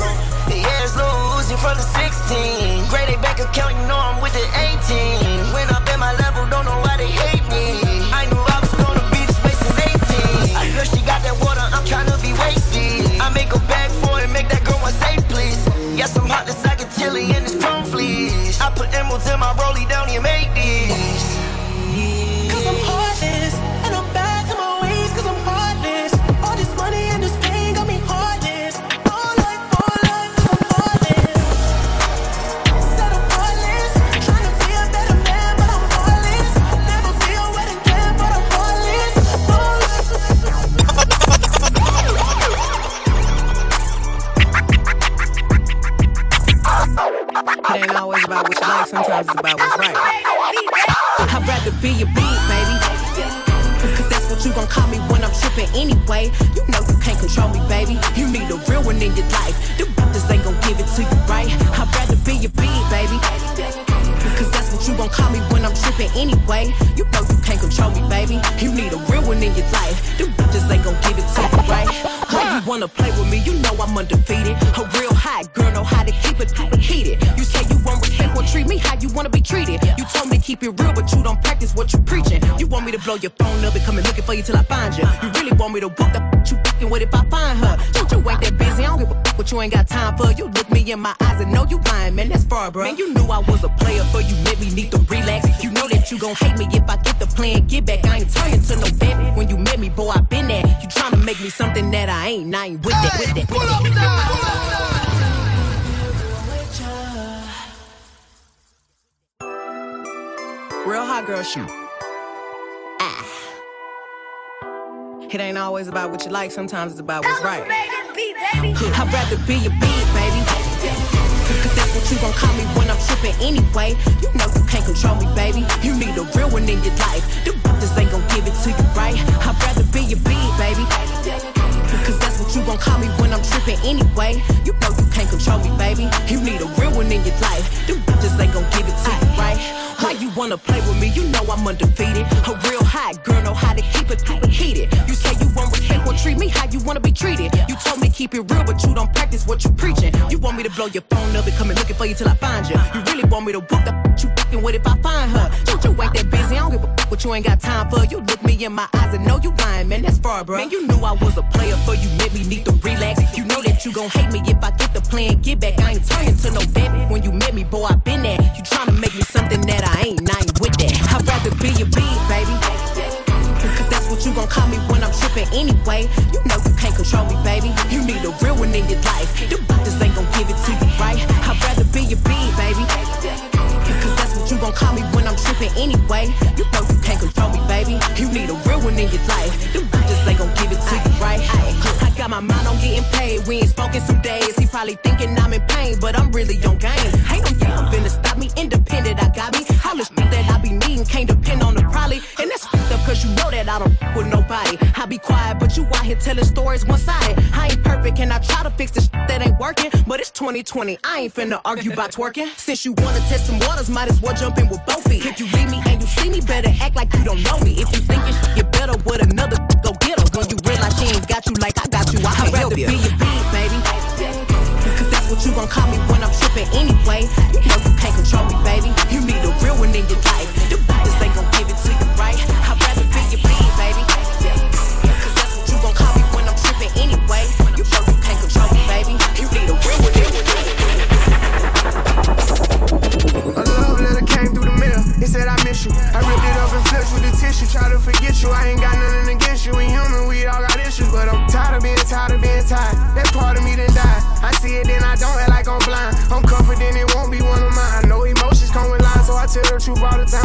Yeah, it's Lil Uzi from the sixteen. Graded bank account, you know I'm with the eighteen. When up in my level, don't know why they hate me. I knew I was gonna be this way since eighteen. I know she got that water, I'm tryna be wasted. I make a bag for it, make that girl want safe, please. Yes, I'm heartless, I get chilly in this chrome fleece. I put emeralds in my rollie, don't you make these. Cause I'm heartless, and I'm back to my ways, cause I'm heartless. All this money and this pain got me heartless. All life, all life, cause I'm heartless. Said I'm heartless, trying to be a better man, but I'm heartless. Never be a wedding plan, but I'm heartless. All life. It ain't always about what you like, sometimes it's about what's right. I'd rather be a beat, baby. Cause that's what you gon' call me when I'm trippin' anyway. You know you can't control me, baby. You need a real one in your life. Them brothers ain't gon' give it to you, right? I'd rather be a beat, baby. Cause that's what you gon' call me when I'm trippin' anyway. You know you can't control me, baby. You need a real one in your life. Them brothers ain't gon' give it to you, right? Huh, you wanna play with me, you know I'm undefeated. A real hot girl know how to keep it, keep it heated. You say you won't respect or treat me how you wanna be treated. You told me to keep it real, but you don't practice what you preachin'. You want me to blow your phone up and come and looking for you till I find you. You really want me to whoop the f*** you f***ing with if I find her. Dude, you ain't that busy, I don't give a f*** what you ain't got time for. You look me in my eyes and know you lying, man, that's far, bro. Man, you knew I was a player, but you let me need to relax. You know that you gon' hate me if I get the plan, get back. I ain't turning to no baby. When you met me, boy, I been there. You tryna make me something that I ain't, I ain't with that, with that. Pull up now, pull up now. Real hot girl shoot. Ah. It ain't always about what you like, sometimes it's about what's right. I'd rather be a beat, baby. Cause that's what you gon' call me when I'm trippin' anyway. You know you can't control me, baby. You need a real one in your life. Them brothers ain't gon' give it to you, right? I'd rather be a beat, baby. Cause that's what you gon' call me when I'm trippin' anyway. You know you can't control me, baby. You need a real one in your life. Them bitches ain't gon' give it to you, right? Why you wanna play with me? You know I'm undefeated. A real hot girl know how to keep it, keep it heated. You say you won't respect or treat me how you wanna be treated. You told me keep it real, but you don't practice what you preachin'. You want me to blow your phone up and come and looking for you till I find you. You really want me to whoop the f*** you f***ing with if I find her. Shoot, you ain't that busy, I don't give a f*** what you ain't got time for. You look me in my eyes and know you lying, man, that's far, bro. Man, you knew I was a player. You let me need to relax. You know that you gon' hate me if I get the plan, get back. I ain't turning to no baby. When you met me, boy, I been there. You tryna make me something that I ain't, I ain't with that. I'd rather be a beat, baby. Cause that's what you gon' call me when I'm trippin' anyway. You know you can't control me, baby. You need a real one in your life. Them brothers ain't gon' give it to you, right? I'd rather be a beat, baby. Cause that's what you gon' call me when I'm trippin' anyway. You know you can't control me, baby. You need a real one in your life. Them brothers ain't gon' give it to you, right? Got my mind on getting paid, we ain't spoken some days. He probably thinking I'm in pain, but I'm really on game. Ain't no y'all finna stop me, independent, I got me. All the shit that I be needing can't depend on the probably. And that's fucked up cause you know that I don't f with nobody. I be quiet, but you out here telling stories one-sided. I ain't perfect and I try to fix the shit that ain't working. But it's twenty twenty, I ain't finna argue about twerking. Since you wanna test some waters, might as well jump in with both feet. If you leave me and you see me, better act like you don't know me. If you think you better with another, go get her. When you realize she ain't got you like I got you, I can't help you. I'd rather be your beat, baby. Cause that's what you gon' call me when I'm trippin' anyway. You know you can't control me, baby. You need a real one in your life. Them brothers ain't gon' give it to you, right? I'd rather be your beat, baby. Cause that's what you gon' call me when I'm trippin' anyway. You know you can't control me, baby. You need a real one in your life. A love letter came through the mail. It said I miss you. I ripped it up and flushed with the tissue. Try to forget you. I ain't got nothing against you. We human. We all got issues, but I'm tired of being tired of being tired. That part of me done died. I see it, then I don't act like I'm blind. I'm confident it won't be one of mine. I know emotions come with lines, so I tell the truth all the time.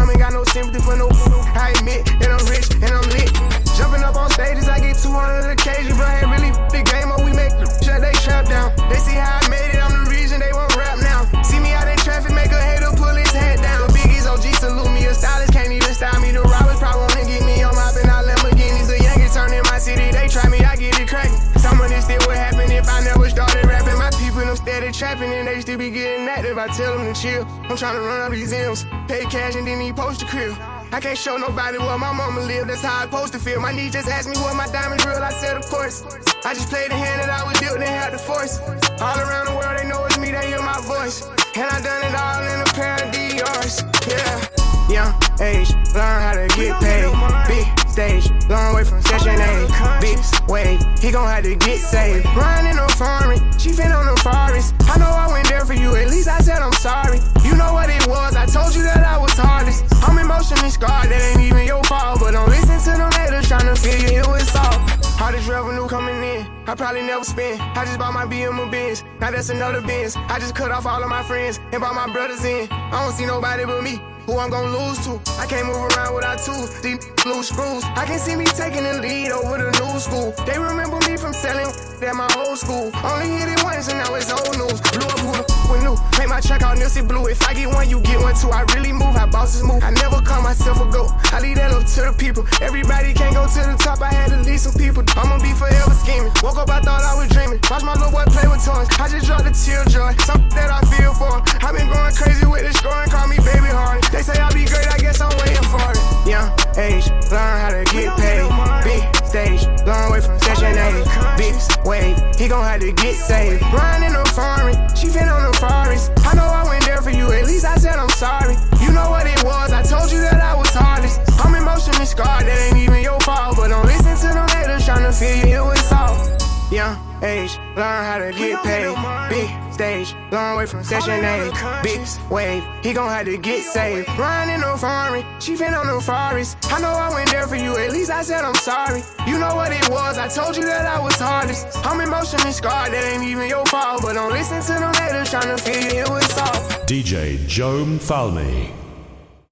trapping and they still be getting active. I tell them to chill. I'm trying to run up these M's, pay cash and then he post the crib. I can't show nobody where my mama live, that's how I supposed to feel. My niece just asked me what my diamond's real, I said of course. I just played the hand that I was dealt, they had to force. All around the world they know it's me, they hear my voice. And I done it all in a pair of D Rs, yeah. Young age, learn how to get paid. Big stage, long way from session A. Big wave, he gon' have to get saved. Running on foreign, she been on the forest. I know I went there for you, at least I said I'm sorry. You know what it was, I told you that I was hardest. I'm emotionally scarred, that ain't even your fault. But don't listen to them haters tryna feel you, it was all. All this revenue coming in, I probably never spend. I just bought my B M W Benz, now that's another Benz. I just cut off all of my friends and bought my brothers in. I don't see nobody but me, who I'm gonna lose to. I can't move around without tools, these loose screws. I can see me taking the lead over the new school. They remember me from selling at my old school. Only hit it once and now it's old news. Blew up who the f*** we knew. Make my check out Nilsey Blue. If I get one, you get one too. I really move, how bosses move. I never call myself a goat, I leave that up to the people. Everybody can't go to the top, I had to leave some people. I'ma be forever scheming. Woke up, I thought I was dreaming. Watch my little boy play with toys. I just dropped a tear joy, something that I feel for. I been going crazy with this scoring, call me Baby Hardy. They say I'll be great, I guess I'm waiting for it. Young age, learn how to get paid. Big stage, long way from session A. Big wave, he gon' have to get saved. Running on foreign, she been on the forest. I know I went there for you, at least I said I'm sorry. You know what it was, I told you that I was hardest. I'm emotionally scarred, that ain't even your fault. But don't listen to them haters tryna feel you, it was all. Young age, learn how to get paid. Big stage, long way from session A. Big wave, he gon' have to get saved. Running on foreign, she been on the forest. I know I went there for you, at least I said I'm sorry. You know what it was, I told you that I was hardest. I'm emotionally scarred, that ain't even your fault. But don't listen to them haters tryna feel you, it was all. D J Joe Mfalme.